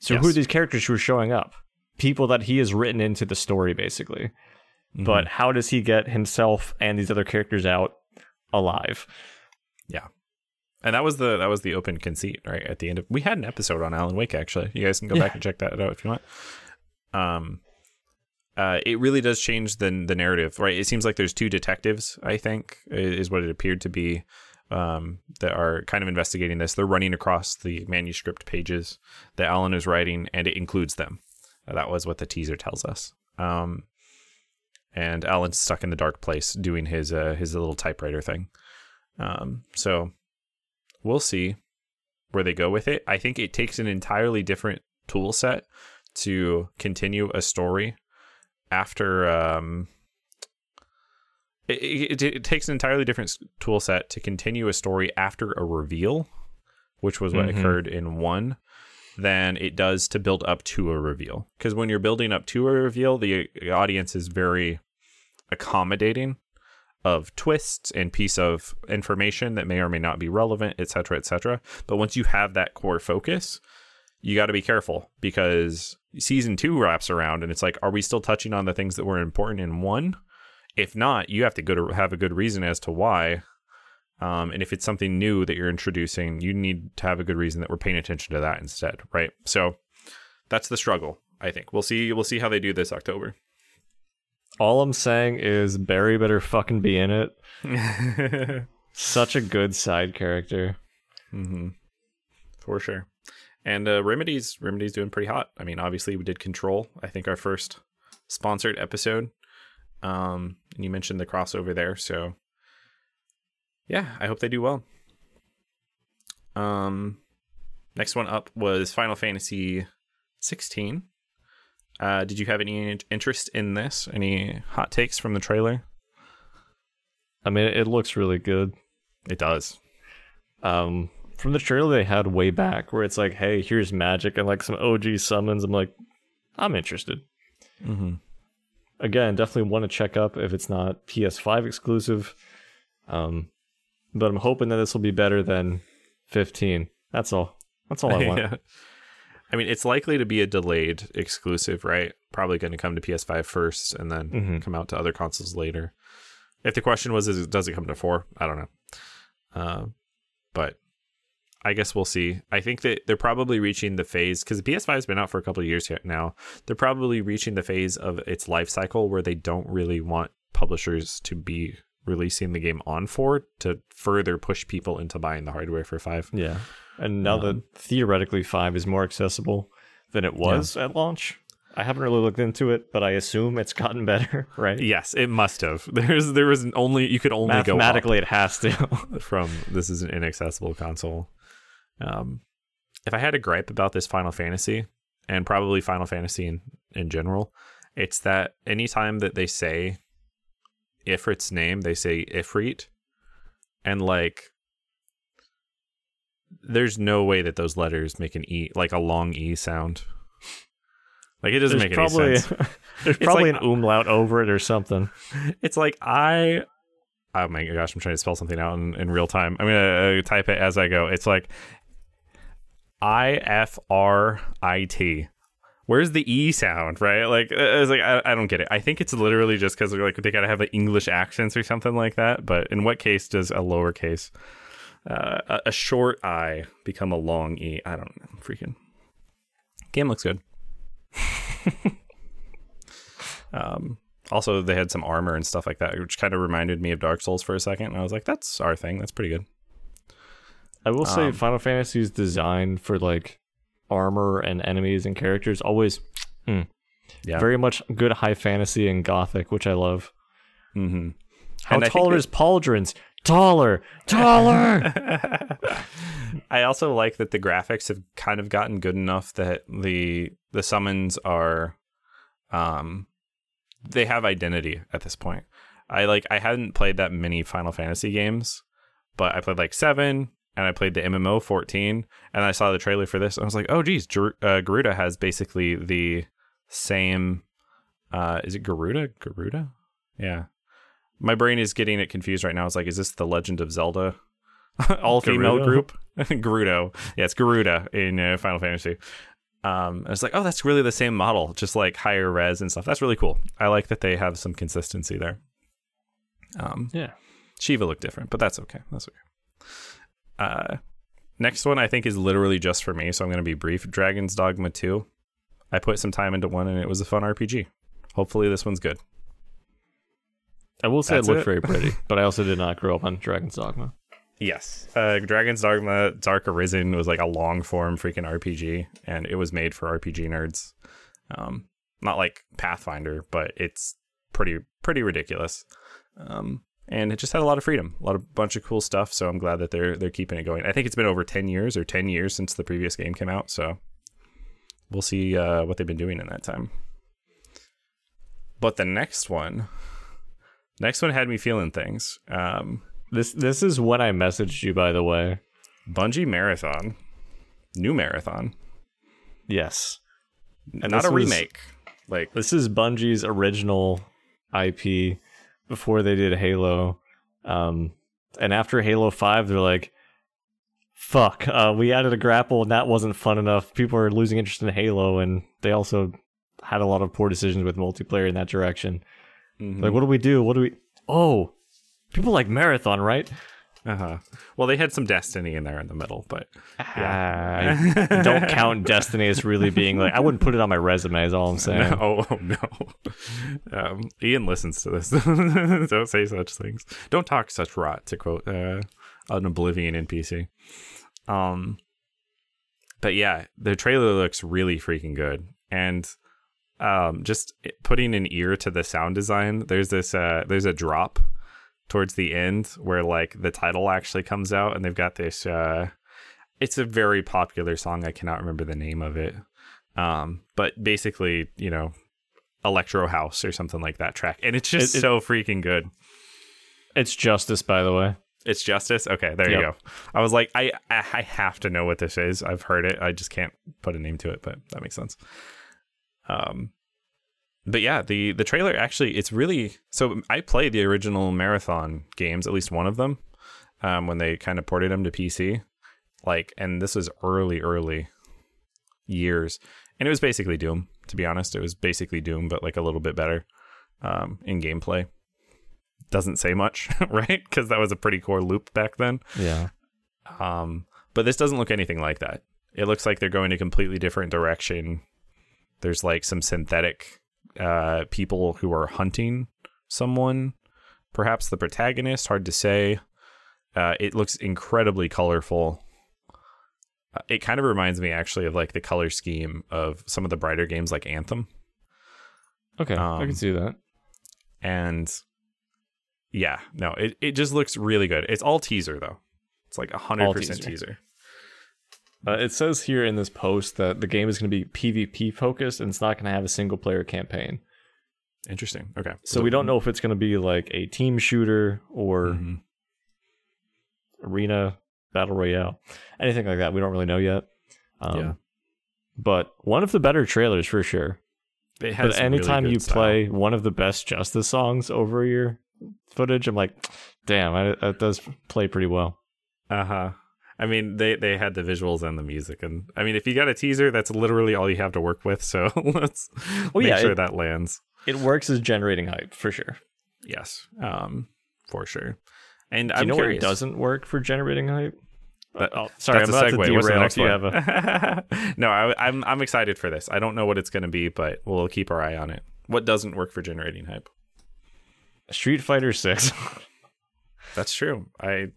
So yes. who are these characters who are showing up? People that he has written into the story, basically. Mm-hmm. But how does he get himself and these other characters out alive? Yeah. And that was the that was the open conceit, right? At the end of we had an episode on Alan Wake, actually. You guys can go yeah. back and check that out if you want. Um Uh, it really does change the the narrative, right? It seems like there's two detectives, I think, is what it appeared to be, um, that are kind of investigating this. They're running across the manuscript pages that Alan is writing, and it includes them. That was what the teaser tells us. Um, and Alan's stuck in the dark place doing his uh, his little typewriter thing. Um, so we'll see where they go with it. I think it takes an entirely different tool set to continue a story. After um, it, it, it takes an entirely different tool set to continue a story after a reveal, which was what mm-hmm. occurred in one, than it does to build up to a reveal. Because when you're building up to a reveal, the audience is very accommodating of twists and piece of information that may or may not be relevant, et cetera, et cetera. But once you have that core focus, you got to be careful because season two wraps around and it's like, are we still touching on the things that were important in one? If not, you have to go to have a good reason as to why. Um, and if it's something new that you're introducing, you need to have a good reason that we're paying attention to that instead. Right. So that's the struggle. I think we'll see. We'll see how they do this October. All I'm saying is Barry better fucking be in it. Such a good side character. Mm-hmm. For sure. And uh, Remedy's Remedy's doing pretty hot. I mean, obviously we did Control. I think our first sponsored episode. Um, and you mentioned the crossover there, so yeah, I hope they do well. Um, next one up was Final Fantasy sixteen. Uh, did you have any interest in this? Any hot takes from the trailer? I mean, it looks really good. It does. Um. From the trailer they had way back where it's like, hey, here's magic and like some O G summons. I'm like, I'm interested. Mm-hmm. again, definitely want to check up if it's not P S five exclusive. Um, but I'm hoping that this will be better than fifteen. That's all. That's all I want. Yeah. I mean, it's likely to be a delayed exclusive, right? Probably going to come to P S five first and then mm-hmm. come out to other consoles later. If the question was, is, does it come to four? I don't know. Uh, but I guess we'll see. I think that they're probably reaching the phase, because the P S five has been out for a couple of years now. They're probably reaching the phase of its life cycle where they don't really want publishers to be releasing the game on four to further push people into buying the hardware for five. Yeah. And now um, that theoretically five is more accessible than it was yeah. at launch. I haven't really looked into it, but I assume it's gotten better, right? Yes, it must have. There's there was only you could only go mathematically it has to from this is an inaccessible console. Um, if I had a gripe about this Final Fantasy and probably Final Fantasy in, in general, it's that anytime that they say Ifrit's name, they say Ifrit, and like there's no way that those letters make an E, like a long E sound. Like it doesn't there's make probably, any sense. There's probably like, an umlaut over it or something. It's like I, oh my gosh, I'm trying to spell something out in, in real time. I'm gonna uh, type it as I go. It's like I F R I T. Where's the E sound, right? Like I was like, I, I don't get it. I think it's literally just because like they gotta have like English accents or something like that. But in what case does a lowercase, uh, a, a short I become a long E? I don't know. Freaking game looks good. um, also, they had some armor and stuff like that, which kind of reminded me of Dark Souls for a second. And I was like, that's our thing. That's pretty good. I will um, say Final Fantasy's design for like armor and enemies and characters always mm, yeah. very much good high fantasy and gothic, which I love. Mm-hmm. How and taller that- is pauldrons? Taller, taller. I also like that the graphics have kind of gotten good enough that the the summons are, um, they have identity at this point. I like I hadn't played that many Final Fantasy games, but I played like seven, and I played the M M O fourteen, and I saw the trailer for this. And I was like, oh geez, Ger- uh, Garuda has basically the same. Uh, is it Garuda? Garuda? Yeah. My brain is getting it confused right now. It's like, is this the Legend of Zelda all-female group? Gerudo. Yeah, it's Garuda in uh, Final Fantasy. Um, and it's like, oh, that's really the same model, just like higher res and stuff. That's really cool. I like that they have some consistency there. Um, yeah. Shiva looked different, but that's okay. That's okay. Uh, next one, I think, is literally just for me, so I'm going to be brief. Dragon's Dogma two. I put some time into one, and it was a fun R P G. Hopefully this one's good. I will say That's it looked it. very pretty, but I also did not grow up on Dragon's Dogma. Yes. Uh, Dragon's Dogma Dark Arisen was like a long form freaking R P G, and it was made for R P G nerds. Um, not like Pathfinder, but it's pretty pretty ridiculous. Um, and it just had a lot of freedom, a lot of bunch of cool stuff, so I'm glad that they're they're keeping it going. I think it's been over ten years or ten years since the previous game came out, so we'll see uh, what they've been doing in that time. But the next one... Next one had me feeling things. Um, this this is when I messaged you, by the way. Bungie Marathon. New Marathon. Yes. And not a remake. Like this is Bungie's original I P before they did Halo. Um, and after Halo five, they're like, fuck, uh, we added a grapple and that wasn't fun enough. People are losing interest in Halo, and they also had a lot of poor decisions with multiplayer in that direction. Mm-hmm. Like, what do we do? What do we... Oh, people like Marathon, right? Uh-huh. Well, they had some Destiny in there in the middle, but... Yeah. I don't count Destiny as really being like... I wouldn't put it on my resume is all I'm saying. No, oh, no. Um, Ian listens to this. Don't say such things. Don't talk such rot, to quote uh, an Oblivion N P C. Um, but yeah, the trailer looks really freaking good. And... Um, just putting an ear to the sound design. There's this, uh, there's a drop towards the end where like the title actually comes out, and they've got this. Uh, it's a very popular song. I cannot remember the name of it, um, but basically, you know, electro house or something like that track, and it's just it, it, so freaking good. It's Justice, by the way. It's Justice. Okay, there yep. you go. I was like, I I have to know what this is. I've heard it. I just can't put a name to it, but that makes sense. Um, But yeah, the, the trailer actually, it's really... So I played the original Marathon games, at least one of them, um, when they kind of ported them to P C. Like, and this was early, early years. And it was basically Doom, to be honest. It was basically Doom, but like a little bit better um, in gameplay. Doesn't say much, right? Because that was a pretty core loop back then. Yeah. Um, but this doesn't look anything like that. It looks like they're going a completely different direction. There's like some synthetic... uh people who are hunting someone, perhaps the protagonist, hard to say. Uh it looks incredibly colorful. Uh, it kind of reminds me actually of like the color scheme of some of the brighter games like Anthem. Okay. um, I can see that. And yeah, no, it, it just looks really good. It's all teaser though. It's like one hundred percent teaser. Uh, it says here in this post that the game is going to be P V P focused and it's not going to have a single player campaign. Interesting. Okay. So, so we don't know if it's going to be like a team shooter or mm-hmm. arena, battle royale, anything like that. We don't really know yet. Um, yeah. But one of the better trailers for sure. It has but anytime really you style. play one of the best Justice songs over your footage, I'm like, damn, I, that does play pretty well. Uh-huh. I mean, they, they had the visuals and the music. And I mean, if you got a teaser, that's literally all you have to work with. So let's well, make yeah, sure it, that lands. It works as generating hype, for sure. Yes, um, for sure. And Do I'm you know curious. What doesn't work for generating hype? That, oh, sorry, that's I'm a about segue. to derail. What's the next one? Have a... No, I, I'm, I'm excited for this. I don't know what it's going to be, but we'll keep our eye on it. What doesn't work for generating hype? Street Fighter six. That's true. I...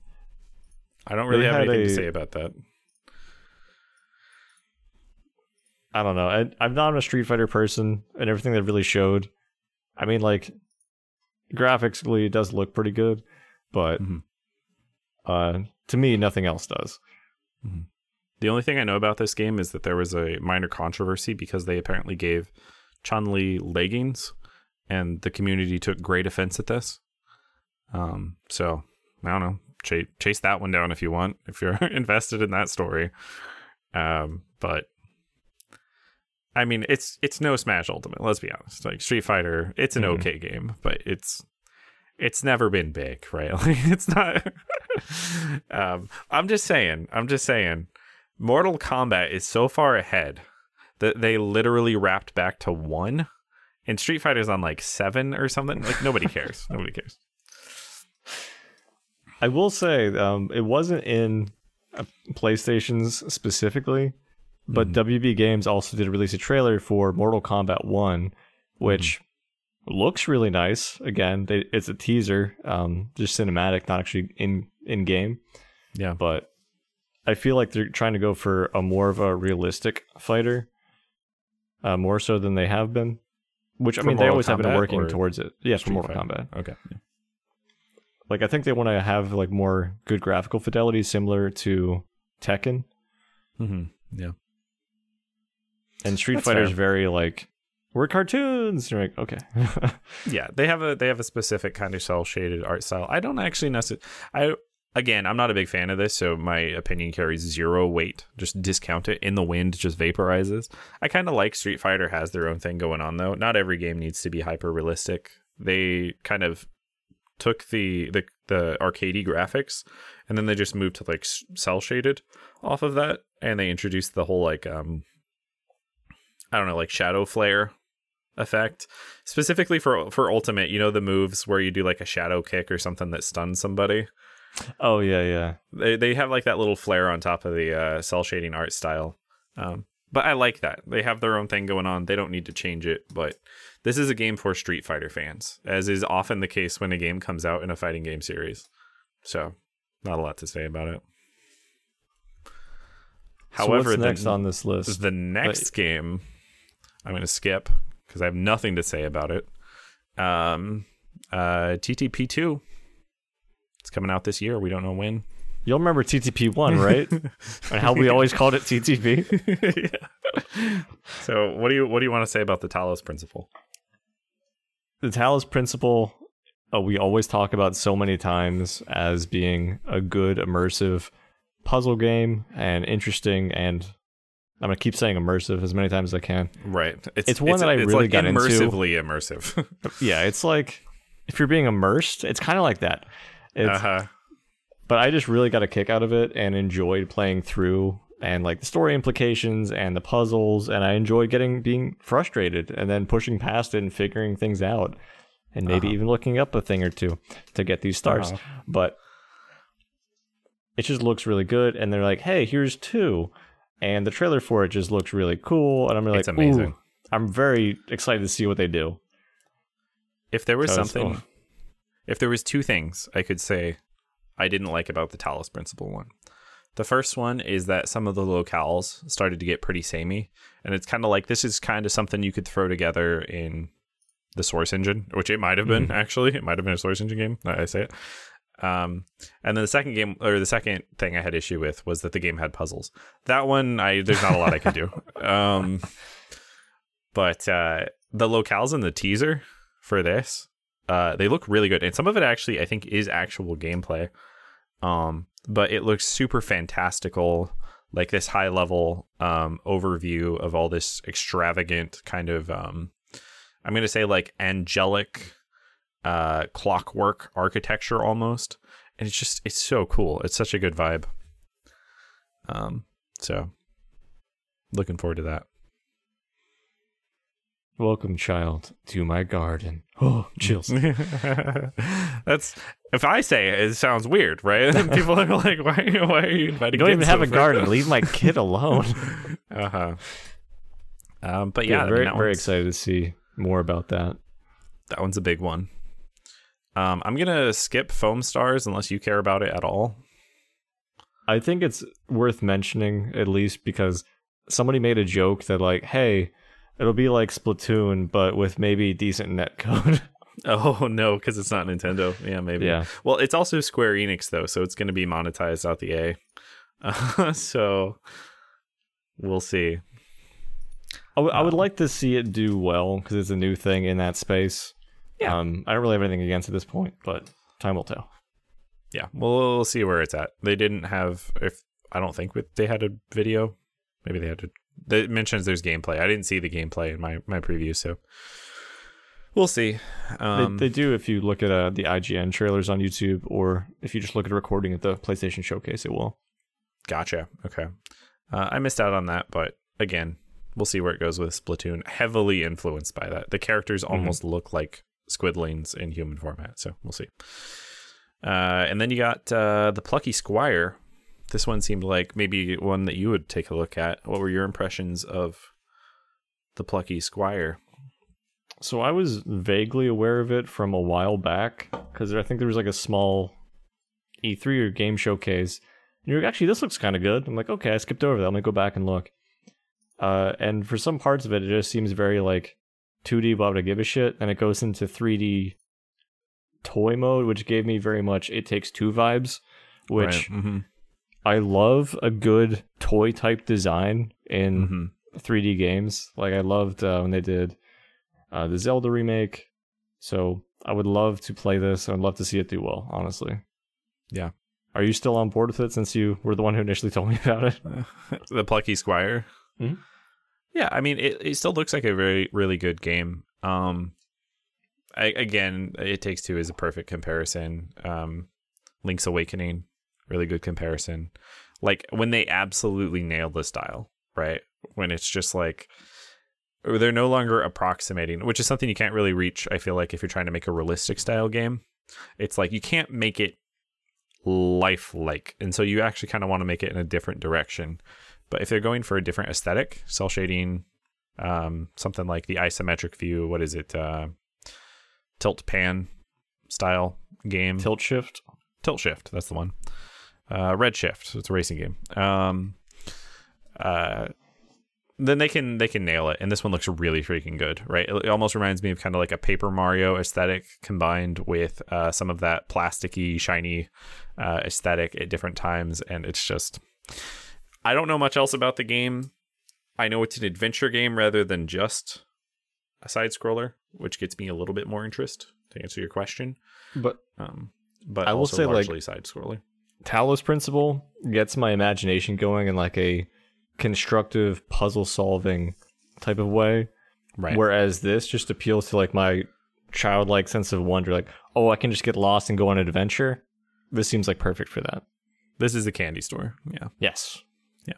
I don't really they have anything a, to say about that. I don't know. I, I'm not a Street Fighter person, and everything that really showed, I mean, like, graphically, it does look pretty good, but mm-hmm. uh, to me, nothing else does. Mm-hmm. The only thing I know about this game is that there was a minor controversy because they apparently gave Chun-Li leggings, and the community took great offense at this. Um, so, I don't know. Chase, chase that one down if you want, if you're invested in that story. Um, but I mean, it's it's no Smash Ultimate. Let's be honest. Like Street Fighter, it's an mm-hmm. okay game, but it's it's never been big, right? Like it's not. um, I'm just saying. I'm just saying. Mortal Kombat is so far ahead that they literally wrapped back to one, and Street Fighter's on like seven or something. Like nobody cares. nobody cares. I will say um, it wasn't in uh, PlayStations specifically, but mm-hmm. W B Games also did release a trailer for Mortal Kombat one, which mm-hmm. looks really nice. Again, they, it's a teaser, um, just cinematic, not actually in, in game. Yeah. But I feel like they're trying to go for a more of a realistic fighter, uh, more so than they have been, which for I mean, Mortal they always Kombat have been working towards it. Yes, Street for Mortal Fighter. Kombat. Okay. Yeah. Like, I think they want to have, like, more good graphical fidelity similar to Tekken. Mm-hmm. Yeah. And Street That's Fighter's fair. very, like, we're cartoons! You're like, okay. Yeah, they have a they have a specific kind of cel-shaded art style. I don't actually necessarily... I, again, I'm not a big fan of this, so my opinion carries zero weight. Just discount it. In the wind, just vaporizes. I kind of like Street Fighter has their own thing going on, though. Not every game needs to be hyper-realistic. They kind of... took the, the the arcadey graphics and then they just moved to like cell shaded off of that, and they introduced the whole like um I don't know, like shadow flare effect specifically for for Ultimate. You know, the moves where you do like a shadow kick or something that stuns somebody. Oh yeah, yeah. They they have like that little flare on top of the uh, cell shading art style. Um, but I like that they have their own thing going on. They don't need to change it, but. This is a game for Street Fighter fans, as is often the case when a game comes out in a fighting game series. So, not a lot to say about it. However, so what's next the, on this list? The next but... game, I'm going to skip because I have nothing to say about it. Um, uh, T T P two. It's coming out this year. We don't know when. You'll remember T T P one, right? And how we always called it T T P. Yeah. So, what do you what do you want to say about the Talos Principle? The Talos Principle, uh, we always talk about so many times as being a good, immersive puzzle game and interesting and I'm going to keep saying immersive as many times as I can. Right. It's, it's one it's, that I it's really like got immersively into. Immersively immersive. Yeah, it's like, if you're being immersed, it's kind of like that. It's, uh-huh. But I just really got a kick out of it and enjoyed playing through and like the story implications and the puzzles. And I enjoyed getting being frustrated and then pushing past it and figuring things out and maybe uh-huh. even looking up a thing or two to get these stars. Uh-huh. But it just looks really good. And they're like, hey, here's two. And the trailer for it just looks really cool. And I'm really it's like, amazing. Ooh, I'm very excited to see what they do. If there was so something, still... if there was two things I could say I didn't like about the Talos Principle one. The first one is that some of the locales started to get pretty samey. And it's kind of like, this is kind of something you could throw together in the Source Engine, which it might have been, mm-hmm. actually. It might have been a Source Engine game. I say it. Um, and then the second game or the second thing I had issue with was that the game had puzzles. That one, I, there's not a lot I can do. Um, but, uh, the locales in the teaser for this, uh, they look really good. And some of it actually, I think is actual gameplay. Um, but it looks super fantastical, like this high level, um, overview of all this extravagant kind of, um, I'm going to say like angelic, uh clockwork architecture almost, and it's just it's so cool. It's such a good vibe. Um so looking forward to that. Welcome, child, to my garden. Oh, chills. That's if I say it, it sounds weird, right? People are like, why, why are you inviting? You don't even have a garden. Leave my kid alone. uh-huh um but yeah, yeah very, I mean, very excited to see more about that. That one's a big one. Um, I'm going to skip Foam Stars unless you care about it at all. I think it's worth mentioning, at least because somebody made a joke that like, hey, it'll be like Splatoon, but with maybe decent netcode. Oh, no, because it's not Nintendo. Yeah, maybe. Yeah. Well, it's also Square Enix, though, so it's going to be monetized out the A. Uh, so we'll see. I, w- um, I would like to see it do well because it's a new thing in that space. Yeah. Um, I don't really have anything against it at this point, but time will tell. Yeah, we'll, we'll see where it's at. They didn't have, if I don't think they had a video. Maybe they had to. It mentions there's gameplay. I didn't see the gameplay in my, my preview, so we'll see. Um, they, they do if you look at uh, the I G N trailers on YouTube, or if you just look at a recording at the PlayStation Showcase, it will. Gotcha. Okay. Uh, I missed out on that, but again, we'll see where it goes with Splatoon. Heavily influenced by that. The characters almost mm-hmm. look like squidlings in human format, so we'll see. Uh, and then you got uh, the Plucky Squire. This one seemed like maybe one that you would take a look at. What were your impressions of the Plucky Squire? So I was vaguely aware of it from a while back, because I think there was like a small E three or game showcase. And you're like, actually, this looks kind of good. I'm like, okay, I skipped over that. I'm going to go back and look. Uh, and for some parts of it, it just seems very like two D, blah, blah, give a shit. And it goes into three D toy mode, which gave me very much It Takes Two vibes, which right. mm-hmm. I love a good toy type design in mm-hmm. three D games. Like I loved uh, when they did uh, the Zelda remake. So I would love to play this. I would love to see it do well, honestly. Yeah. Are you still on board with it since you were the one who initially told me about it? The Plucky Squire. Mm-hmm. Yeah, I mean, it, it still looks like a very, really good game. Um, I, again, It Takes Two is a perfect comparison. Um, Link's Awakening, really good comparison. Like when they absolutely nailed the style, right? When it's just like they're no longer approximating, which is something you can't really reach. I feel like if you're trying to make a realistic style game, it's like you can't make it lifelike, and so you actually kind of want to make it in a different direction. But if they're going for a different aesthetic, cell shading, um, something like the isometric view, what is it? Uh, tilt pan style game. Tilt shift. Tilt shift. That's the one. Uh, Red Shift. It's a racing game. Um, uh, then they can they can nail it. And this one looks really freaking good, right? It, it almost reminds me of kind of like a Paper Mario aesthetic combined with uh, some of that plasticky, shiny uh, aesthetic at different times. And it's just... I don't know much else about the game. I know it's an adventure game rather than just a side-scroller, which gets me a little bit more interest, to answer your question. But um, but I will also say, largely like, side-scroller. Talos Principle gets my imagination going in like a constructive puzzle solving type of way. Right. Whereas this just appeals to like my childlike sense of wonder, like, oh, I can just get lost and go on an adventure. This seems like perfect for that. This is the candy store. Yeah. Yes. Yeah.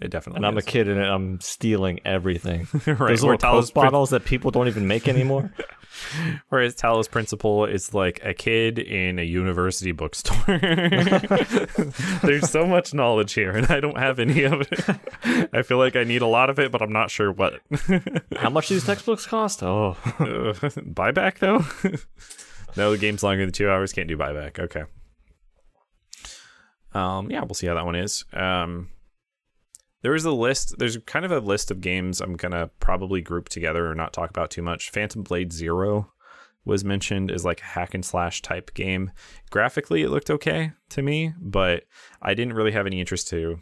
It definitely And is. I'm a kid and I'm stealing everything. Right. Those little Talos Pope bottles that people don't even make anymore. Whereas Talos Principle is like a kid in a university bookstore. There's so much knowledge here and I don't have any of it. I feel like I need a lot of it, but I'm not sure what. How much do these textbooks cost? Oh. Uh, buyback though? No, the game's longer than two hours. Can't do buyback. Okay. Um, yeah, we'll see how that one is. Um, there is a list. There's kind of a list of games I'm going to probably group together or not talk about too much. Phantom Blade Zero was mentioned as like a hack and slash type game. Graphically, it looked okay to me, but I didn't really have any interest to.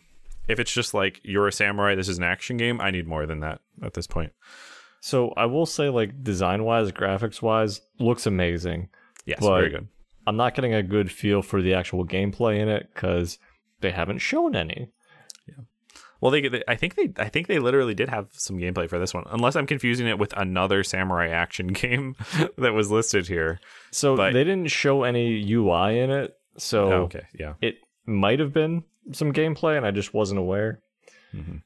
If it's just like, you're a samurai, this is an action game, I need more than that at this point. So I will say, like, design-wise, graphics-wise, looks amazing. Yes, very good. I'm not getting a good feel for the actual gameplay in it because they haven't shown any. Yeah. Well, they, they, I think they, I think they literally did have some gameplay for this one, unless I'm confusing it with another samurai action game that was listed here. So but... they didn't show any U I in it. So oh, okay, yeah, it might have been some gameplay, and I just wasn't aware. Mm-hmm.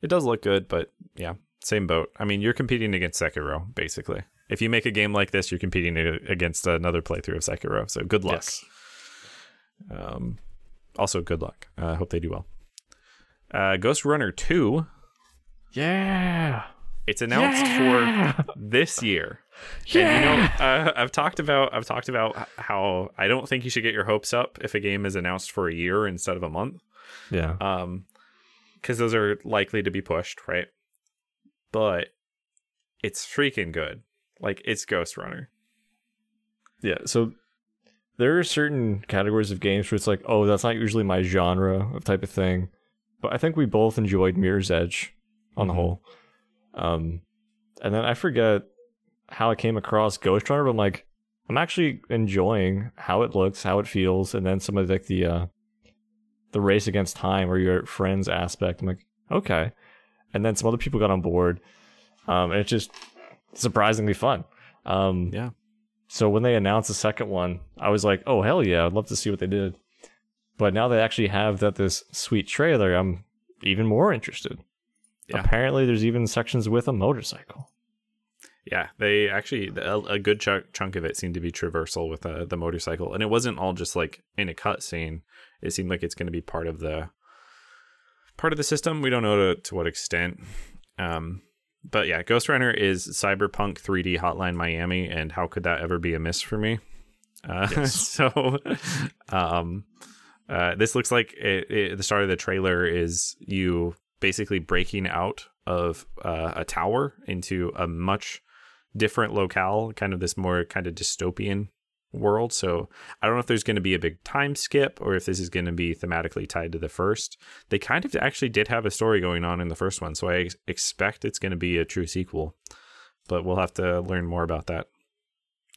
It does look good, but yeah, same boat. I mean, you're competing against Sekiro, basically. If you make a game like this, you're competing against another playthrough of Sekiro. So good luck. Yes. Um, also, good luck. I uh, hope they do well. Uh, Ghost Runner two. Yeah. It's announced yeah! for this year. Yeah. And, you know, uh, I've talked about I've talked about how I don't think you should get your hopes up if a game is announced for a year instead of a month. Yeah. Um, because those are likely to be pushed, right? But it's freaking good. Like, it's Ghost Runner. Yeah, so there are certain categories of games where it's like, oh, that's not usually my genre of type of thing. But I think we both enjoyed Mirror's Edge on mm-hmm. the whole. Um, and then I forget how I came across Ghost Runner, but I'm like, I'm actually enjoying how it looks, how it feels, and then some of the, like the uh, the race against time or your friends aspect. I'm like, okay. And then some other people got on board. Um, and it just... surprisingly fun. Um yeah so when they announced the second one, I was like, oh hell yeah, I'd love to see what they did. But now they actually have that this sweet trailer, I'm even more interested. Yeah. Apparently there's even sections with a motorcycle. Yeah, they actually a, a good ch- chunk of it seemed to be traversal with uh, the motorcycle, and it wasn't all just like in a cutscene. It seemed like it's going to be part of the part of the system. We don't know to, to what extent. um But yeah, Ghost Runner is Cyberpunk three D Hotline Miami, and how could that ever be a miss for me? Uh, yes. So um, uh, this looks like it, it, the start of the trailer is you basically breaking out of uh, a tower into a much different locale, kind of this more kind of dystopian world. So I don't know if there's going to be a big time skip or if this is going to be thematically tied to the first. They kind of actually did have a story going on in the first one, so I ex- expect it's going to be a true sequel, but we'll have to learn more about that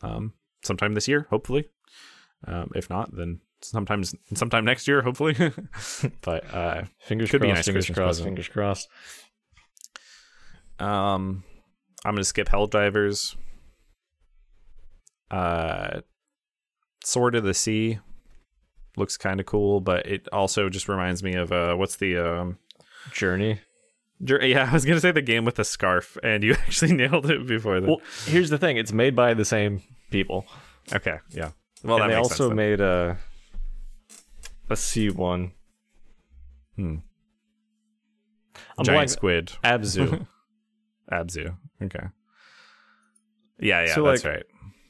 um sometime this year, hopefully. Um if not, then sometimes sometime next year, hopefully. But uh fingers could crossed, be nice fingers Christmas crossed present. Fingers crossed. um I'm gonna skip Helldivers. uh Sword of the Sea looks kind of cool, but it also just reminds me of uh, what's the um, Journey? Journey? Yeah, I was gonna say the game with the scarf, and you actually nailed it before that. Well, here's the thing: it's made by the same people. Okay, yeah. Well, and that they makes also sense, made a a sea one. Hmm. I'm Giant like, squid. Abzu. Abzu. Okay. Yeah, yeah, so, that's like, right.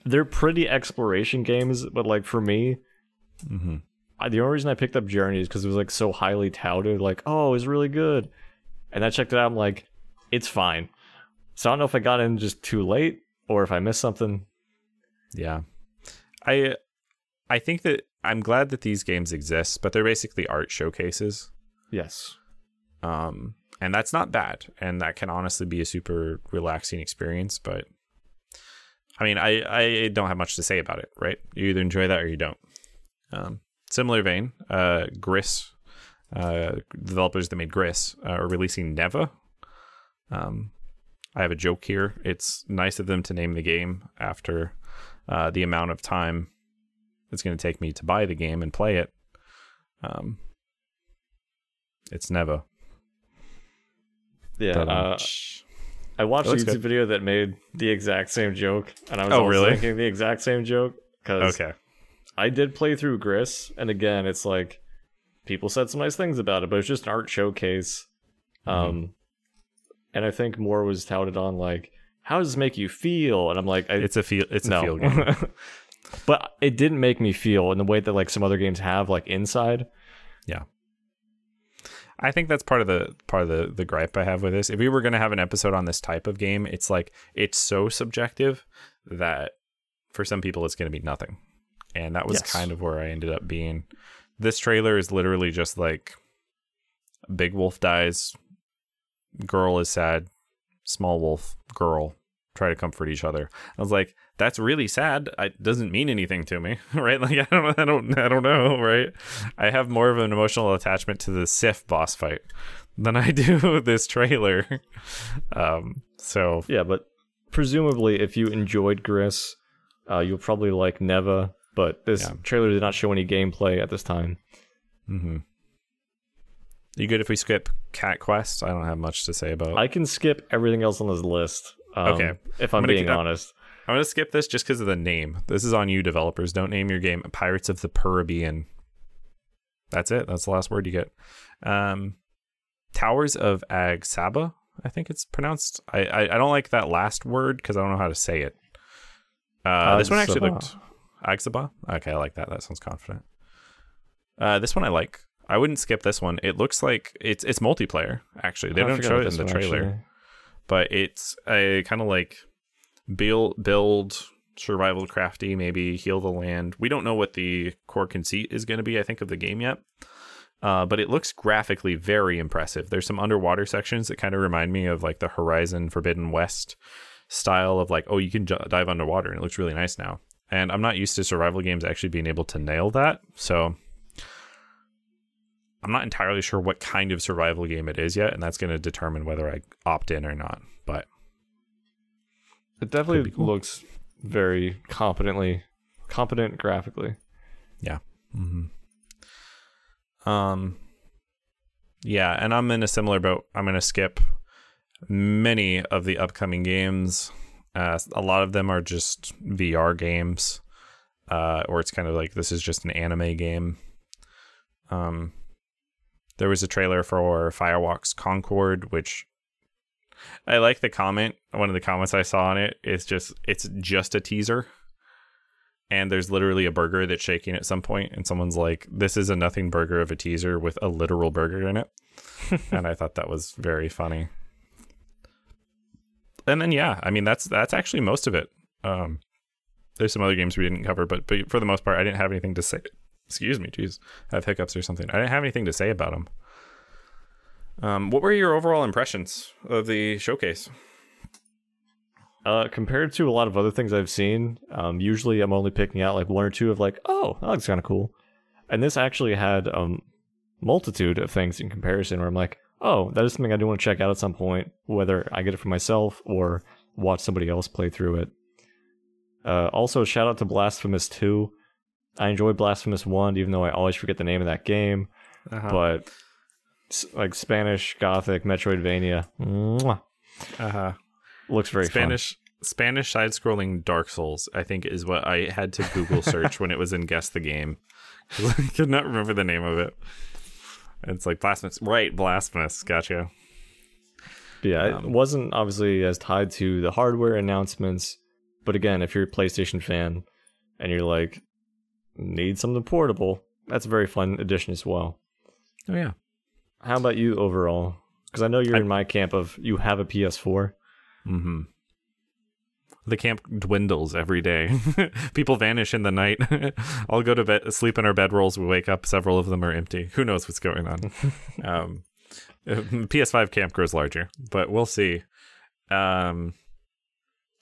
They're pretty exploration games, but like for me, mm-hmm. I, the only reason I picked up Journey is because it was like so highly touted, like, oh, it's really good. And I checked it out, I'm like, it's fine. So I don't know if I got in just too late or if I missed something. Yeah. I I think that I'm glad that these games exist, but they're basically art showcases. Yes. Um, and that's not bad. And that can honestly be a super relaxing experience, but I mean, I, I don't have much to say about it, right? You either enjoy that or you don't. Um, similar vein, uh, Gris uh, developers that made Gris uh, are releasing Neva. Um, I have a joke here. It's nice of them to name the game after uh, the amount of time it's going to take me to buy the game and play it. Um, it's Neva. Yeah, uh, I watched a YouTube good. video that made the exact same joke, and I was oh, also really? making the exact same joke because okay. I did play through Gris, and again, it's like people said some nice things about it, but it's just an art showcase. Um, mm-hmm. And I think more was touted on like, how does this make you feel? And I'm like, I, it's a feel, it's no. a feel game, but it didn't make me feel in the way that like some other games have, like Inside. Yeah. I think that's part of the part of the, the gripe I have with this. If we were going to have an episode on this type of game, it's like it's so subjective that for some people it's going to be nothing. And that was yes. kind of where I ended up being. This trailer is literally just like big wolf dies, girl is sad, small wolf, girl try to comfort each other. I was like, that's really sad. It doesn't mean anything to me, right? Like I don't, I don't, I don't know, right? I have more of an emotional attachment to the Sif boss fight than I do this trailer. Um, so yeah, but presumably, if you enjoyed Gris, uh, you'll probably like Neva. But this yeah. trailer did not show any gameplay at this time. Mm-hmm. You good if we skip Cat Quest? I don't have much to say about. I can skip everything else on this list. Um, okay, if I'm, I'm being honest. I'm going to skip this just because of the name. This is on you, developers. Don't name your game Pirates of the Caribbean. That's it. That's the last word you get. Um, Towers of Ag Saba, I think it's pronounced. I, I, I don't like that last word because I don't know how to say it. Uh, this one actually looked... Ag Saba? Okay, I like that. That sounds confident. Uh, this one I like. I wouldn't skip this one. It looks like... It's it's multiplayer, actually. They don't show it in the trailer. Actually. But it's a kind of like... Build, build, survival crafty, maybe heal the land. We don't know what the core conceit is going to be, I think, of the game yet. Uh, but it looks graphically very impressive. There's some underwater sections that kind of remind me of like the Horizon Forbidden West style of like, oh, you can j- dive underwater and it looks really nice now. And I'm not used to survival games actually being able to nail that. So I'm not entirely sure what kind of survival game it is yet. And that's going to determine whether I opt in or not. But it definitely cool. looks very competently, competent graphically. Yeah. Mm-hmm. Um. Yeah, and I'm in a similar boat. I'm going to skip many of the upcoming games. Uh, a lot of them are just V R games, uh, or it's kind of like this is just an anime game. Um, there was a trailer for Firewalks Concord, which... I like the comment. One of the comments I saw on it is just, it's just a teaser. And there's literally a burger that's shaking at some point, and someone's like, this is a nothing burger of a teaser with a literal burger in it. And I thought that was very funny. And then, yeah, I mean, that's that's actually most of it. Um, there's some other games we didn't cover, but, but for the most part, I didn't have anything to say. Excuse me, geez, I have hiccups or something. I didn't have anything to say about them. Um, what were your overall impressions of the showcase? Uh, compared to a lot of other things I've seen, um, usually I'm only picking out like one or two of like, oh, that looks kind of cool. And this actually had a um, multitude of things in comparison where I'm like, oh, that is something I do want to check out at some point, whether I get it for myself or watch somebody else play through it. Uh, also, shout out to Blasphemous two. I enjoyed Blasphemous one, even though I always forget the name of that game. Uh-huh. But... like Spanish Gothic Metroidvania. Mwah. Uh-huh. Looks very Spanish fun. Spanish side-scrolling Dark Souls, I think, is what I had to Google search when it was in Guess the Game. I could not remember the name of it. It's like Blasphemous. Right, Blasphemous. Gotcha. Yeah, um, it wasn't obviously as tied to the hardware announcements, but again, if you're a PlayStation fan and you're like, need something portable, that's a very fun addition as well. Oh, yeah. How about you overall? Because I know you're I, in my camp of you have a P S four. Mm-hmm. The camp dwindles every day. People vanish in the night. I'll go to bed, sleep in our bedrolls. We wake up. Several of them are empty. Who knows what's going on? um, P S five camp grows larger, but we'll see. Um,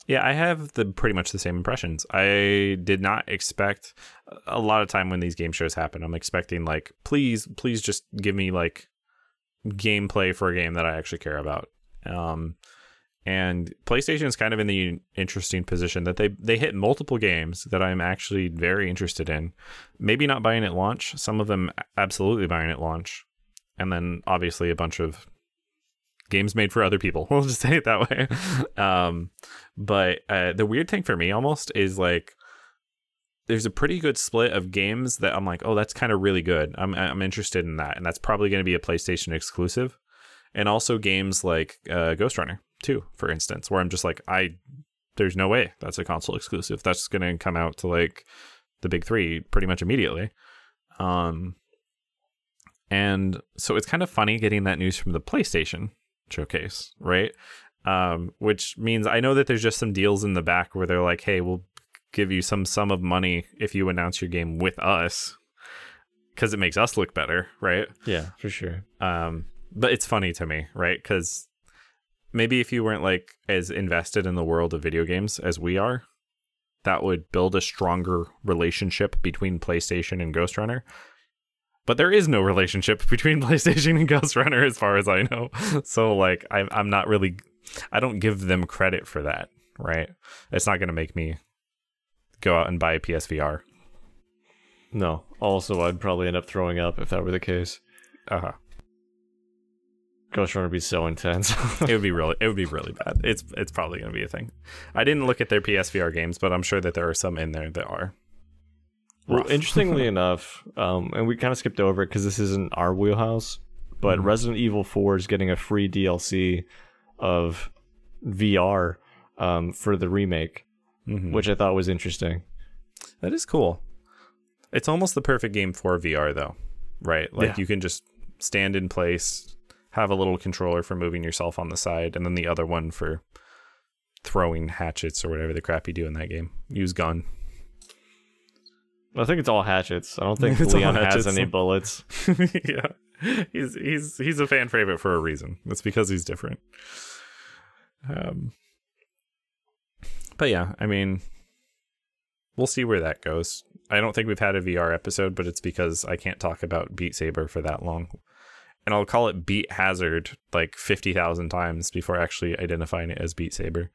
Yeah, I have the pretty much the same impressions. I did not expect a lot of time when these game shows happen. I'm expecting like, please, please just give me like gameplay for a game that I actually care about. Um, and PlayStation is kind of in the interesting position that they, they hit multiple games that I'm actually very interested in. Maybe not buying at launch. Some of them absolutely buying at launch. And then obviously a bunch of games made for other people. We'll just say it that way. Um, but uh, the weird thing for me almost is like there's a pretty good split of games that I'm like, oh, that's kind of really good. I'm I'm interested in that. And that's probably going to be a PlayStation exclusive. And also games like uh, Ghost Runner two, for instance, where I'm just like, I there's no way that's a console exclusive. That's going to come out to like the big three pretty much immediately. Um, and so it's kind of funny getting that news from the PlayStation Showcase, right? Um, which means I know that there's just some deals in the back where they're like, hey, we'll give you some sum of money if you announce your game with us because it makes us look better, right? Yeah, for sure. Um, but it's funny to me, right? Because maybe if you weren't like as invested in the world of video games as we are, that would build a stronger relationship between PlayStation and Ghost Runner. But there is no relationship between PlayStation and Ghost Runner as far as I know. So like, I'm, I'm not really, I don't give them credit for that, right? It's not going to make me go out and buy a P S V R. No. Also, I'd probably end up throwing up if that were the case. Uh-huh. Ghost Runner would be so intense. It would be really, it would be really bad. It's, it's probably going to be a thing. I didn't look at their P S V R games, but I'm sure that there are some in there that are. Well, interestingly enough, um, and we kind of skipped over it because this isn't our wheelhouse, but mm-hmm. Resident Evil four is getting a free D L C of V R um, for the remake, mm-hmm. which I thought was interesting. That is cool. It's almost the perfect game for V R, though, right? Like yeah. You can just stand in place, have a little controller for moving yourself on the side, and then the other one for throwing hatchets or whatever the crap you do in that game. Use gun. I think it's all hatchets. I don't think it's Leon has any bullets. Yeah, he's he's he's a fan favorite for a reason. It's because he's different. Um, but yeah, I mean, we'll see where that goes. I don't think we've had a V R episode, but it's because I can't talk about Beat Saber for that long, and I'll call it Beat Hazard like fifty thousand times before actually identifying it as Beat Saber.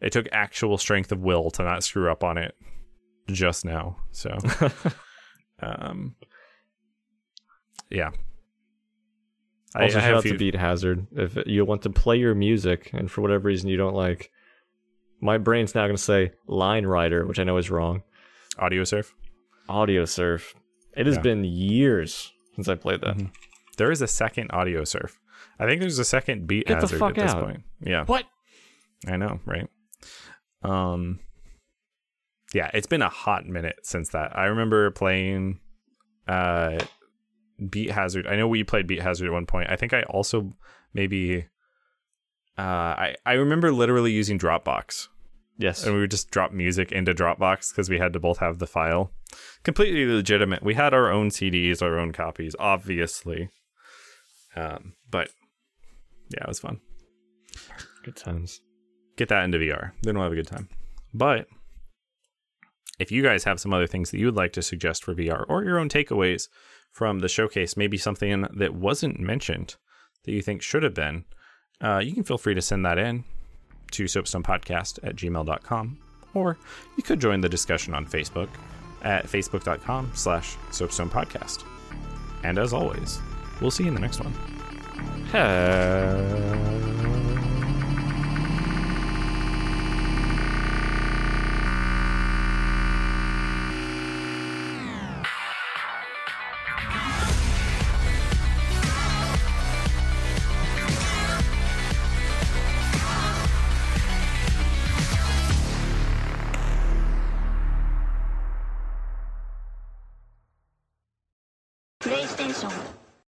It took actual strength of will to not screw up on it. Just now, so um yeah I also I have to Beat Hazard. If you want to play your music and for whatever reason you don't like, my brain's now going to say Line Rider, which I know is wrong. Audio surf audio surf. It has yeah. been years since I played that. Mm-hmm. There is a second Audio Surf. I think there's a second Beat Get Hazard the fuck at this out. point. Yeah, what I know, right? um Yeah, it's been a hot minute since that. I remember playing uh, Beat Hazard. I know we played Beat Hazard at one point. I think I also maybe... Uh, I, I remember literally using Dropbox. Yes. And we would just drop music into Dropbox because we had to both have the file. Completely legitimate. We had our own C Ds, our own copies, obviously. Um, but yeah, it was fun. Good times. Get that into V R. Then we'll have a good time. But... if you guys have some other things that you would like to suggest for V R or your own takeaways from the showcase, maybe something that wasn't mentioned that you think should have been, uh, you can feel free to send that in to soapstonepodcast at gmail dot com, or you could join the discussion on Facebook at facebook.com slash soapstonepodcast. And as always, we'll see you in the next one. Hey. PlayStation.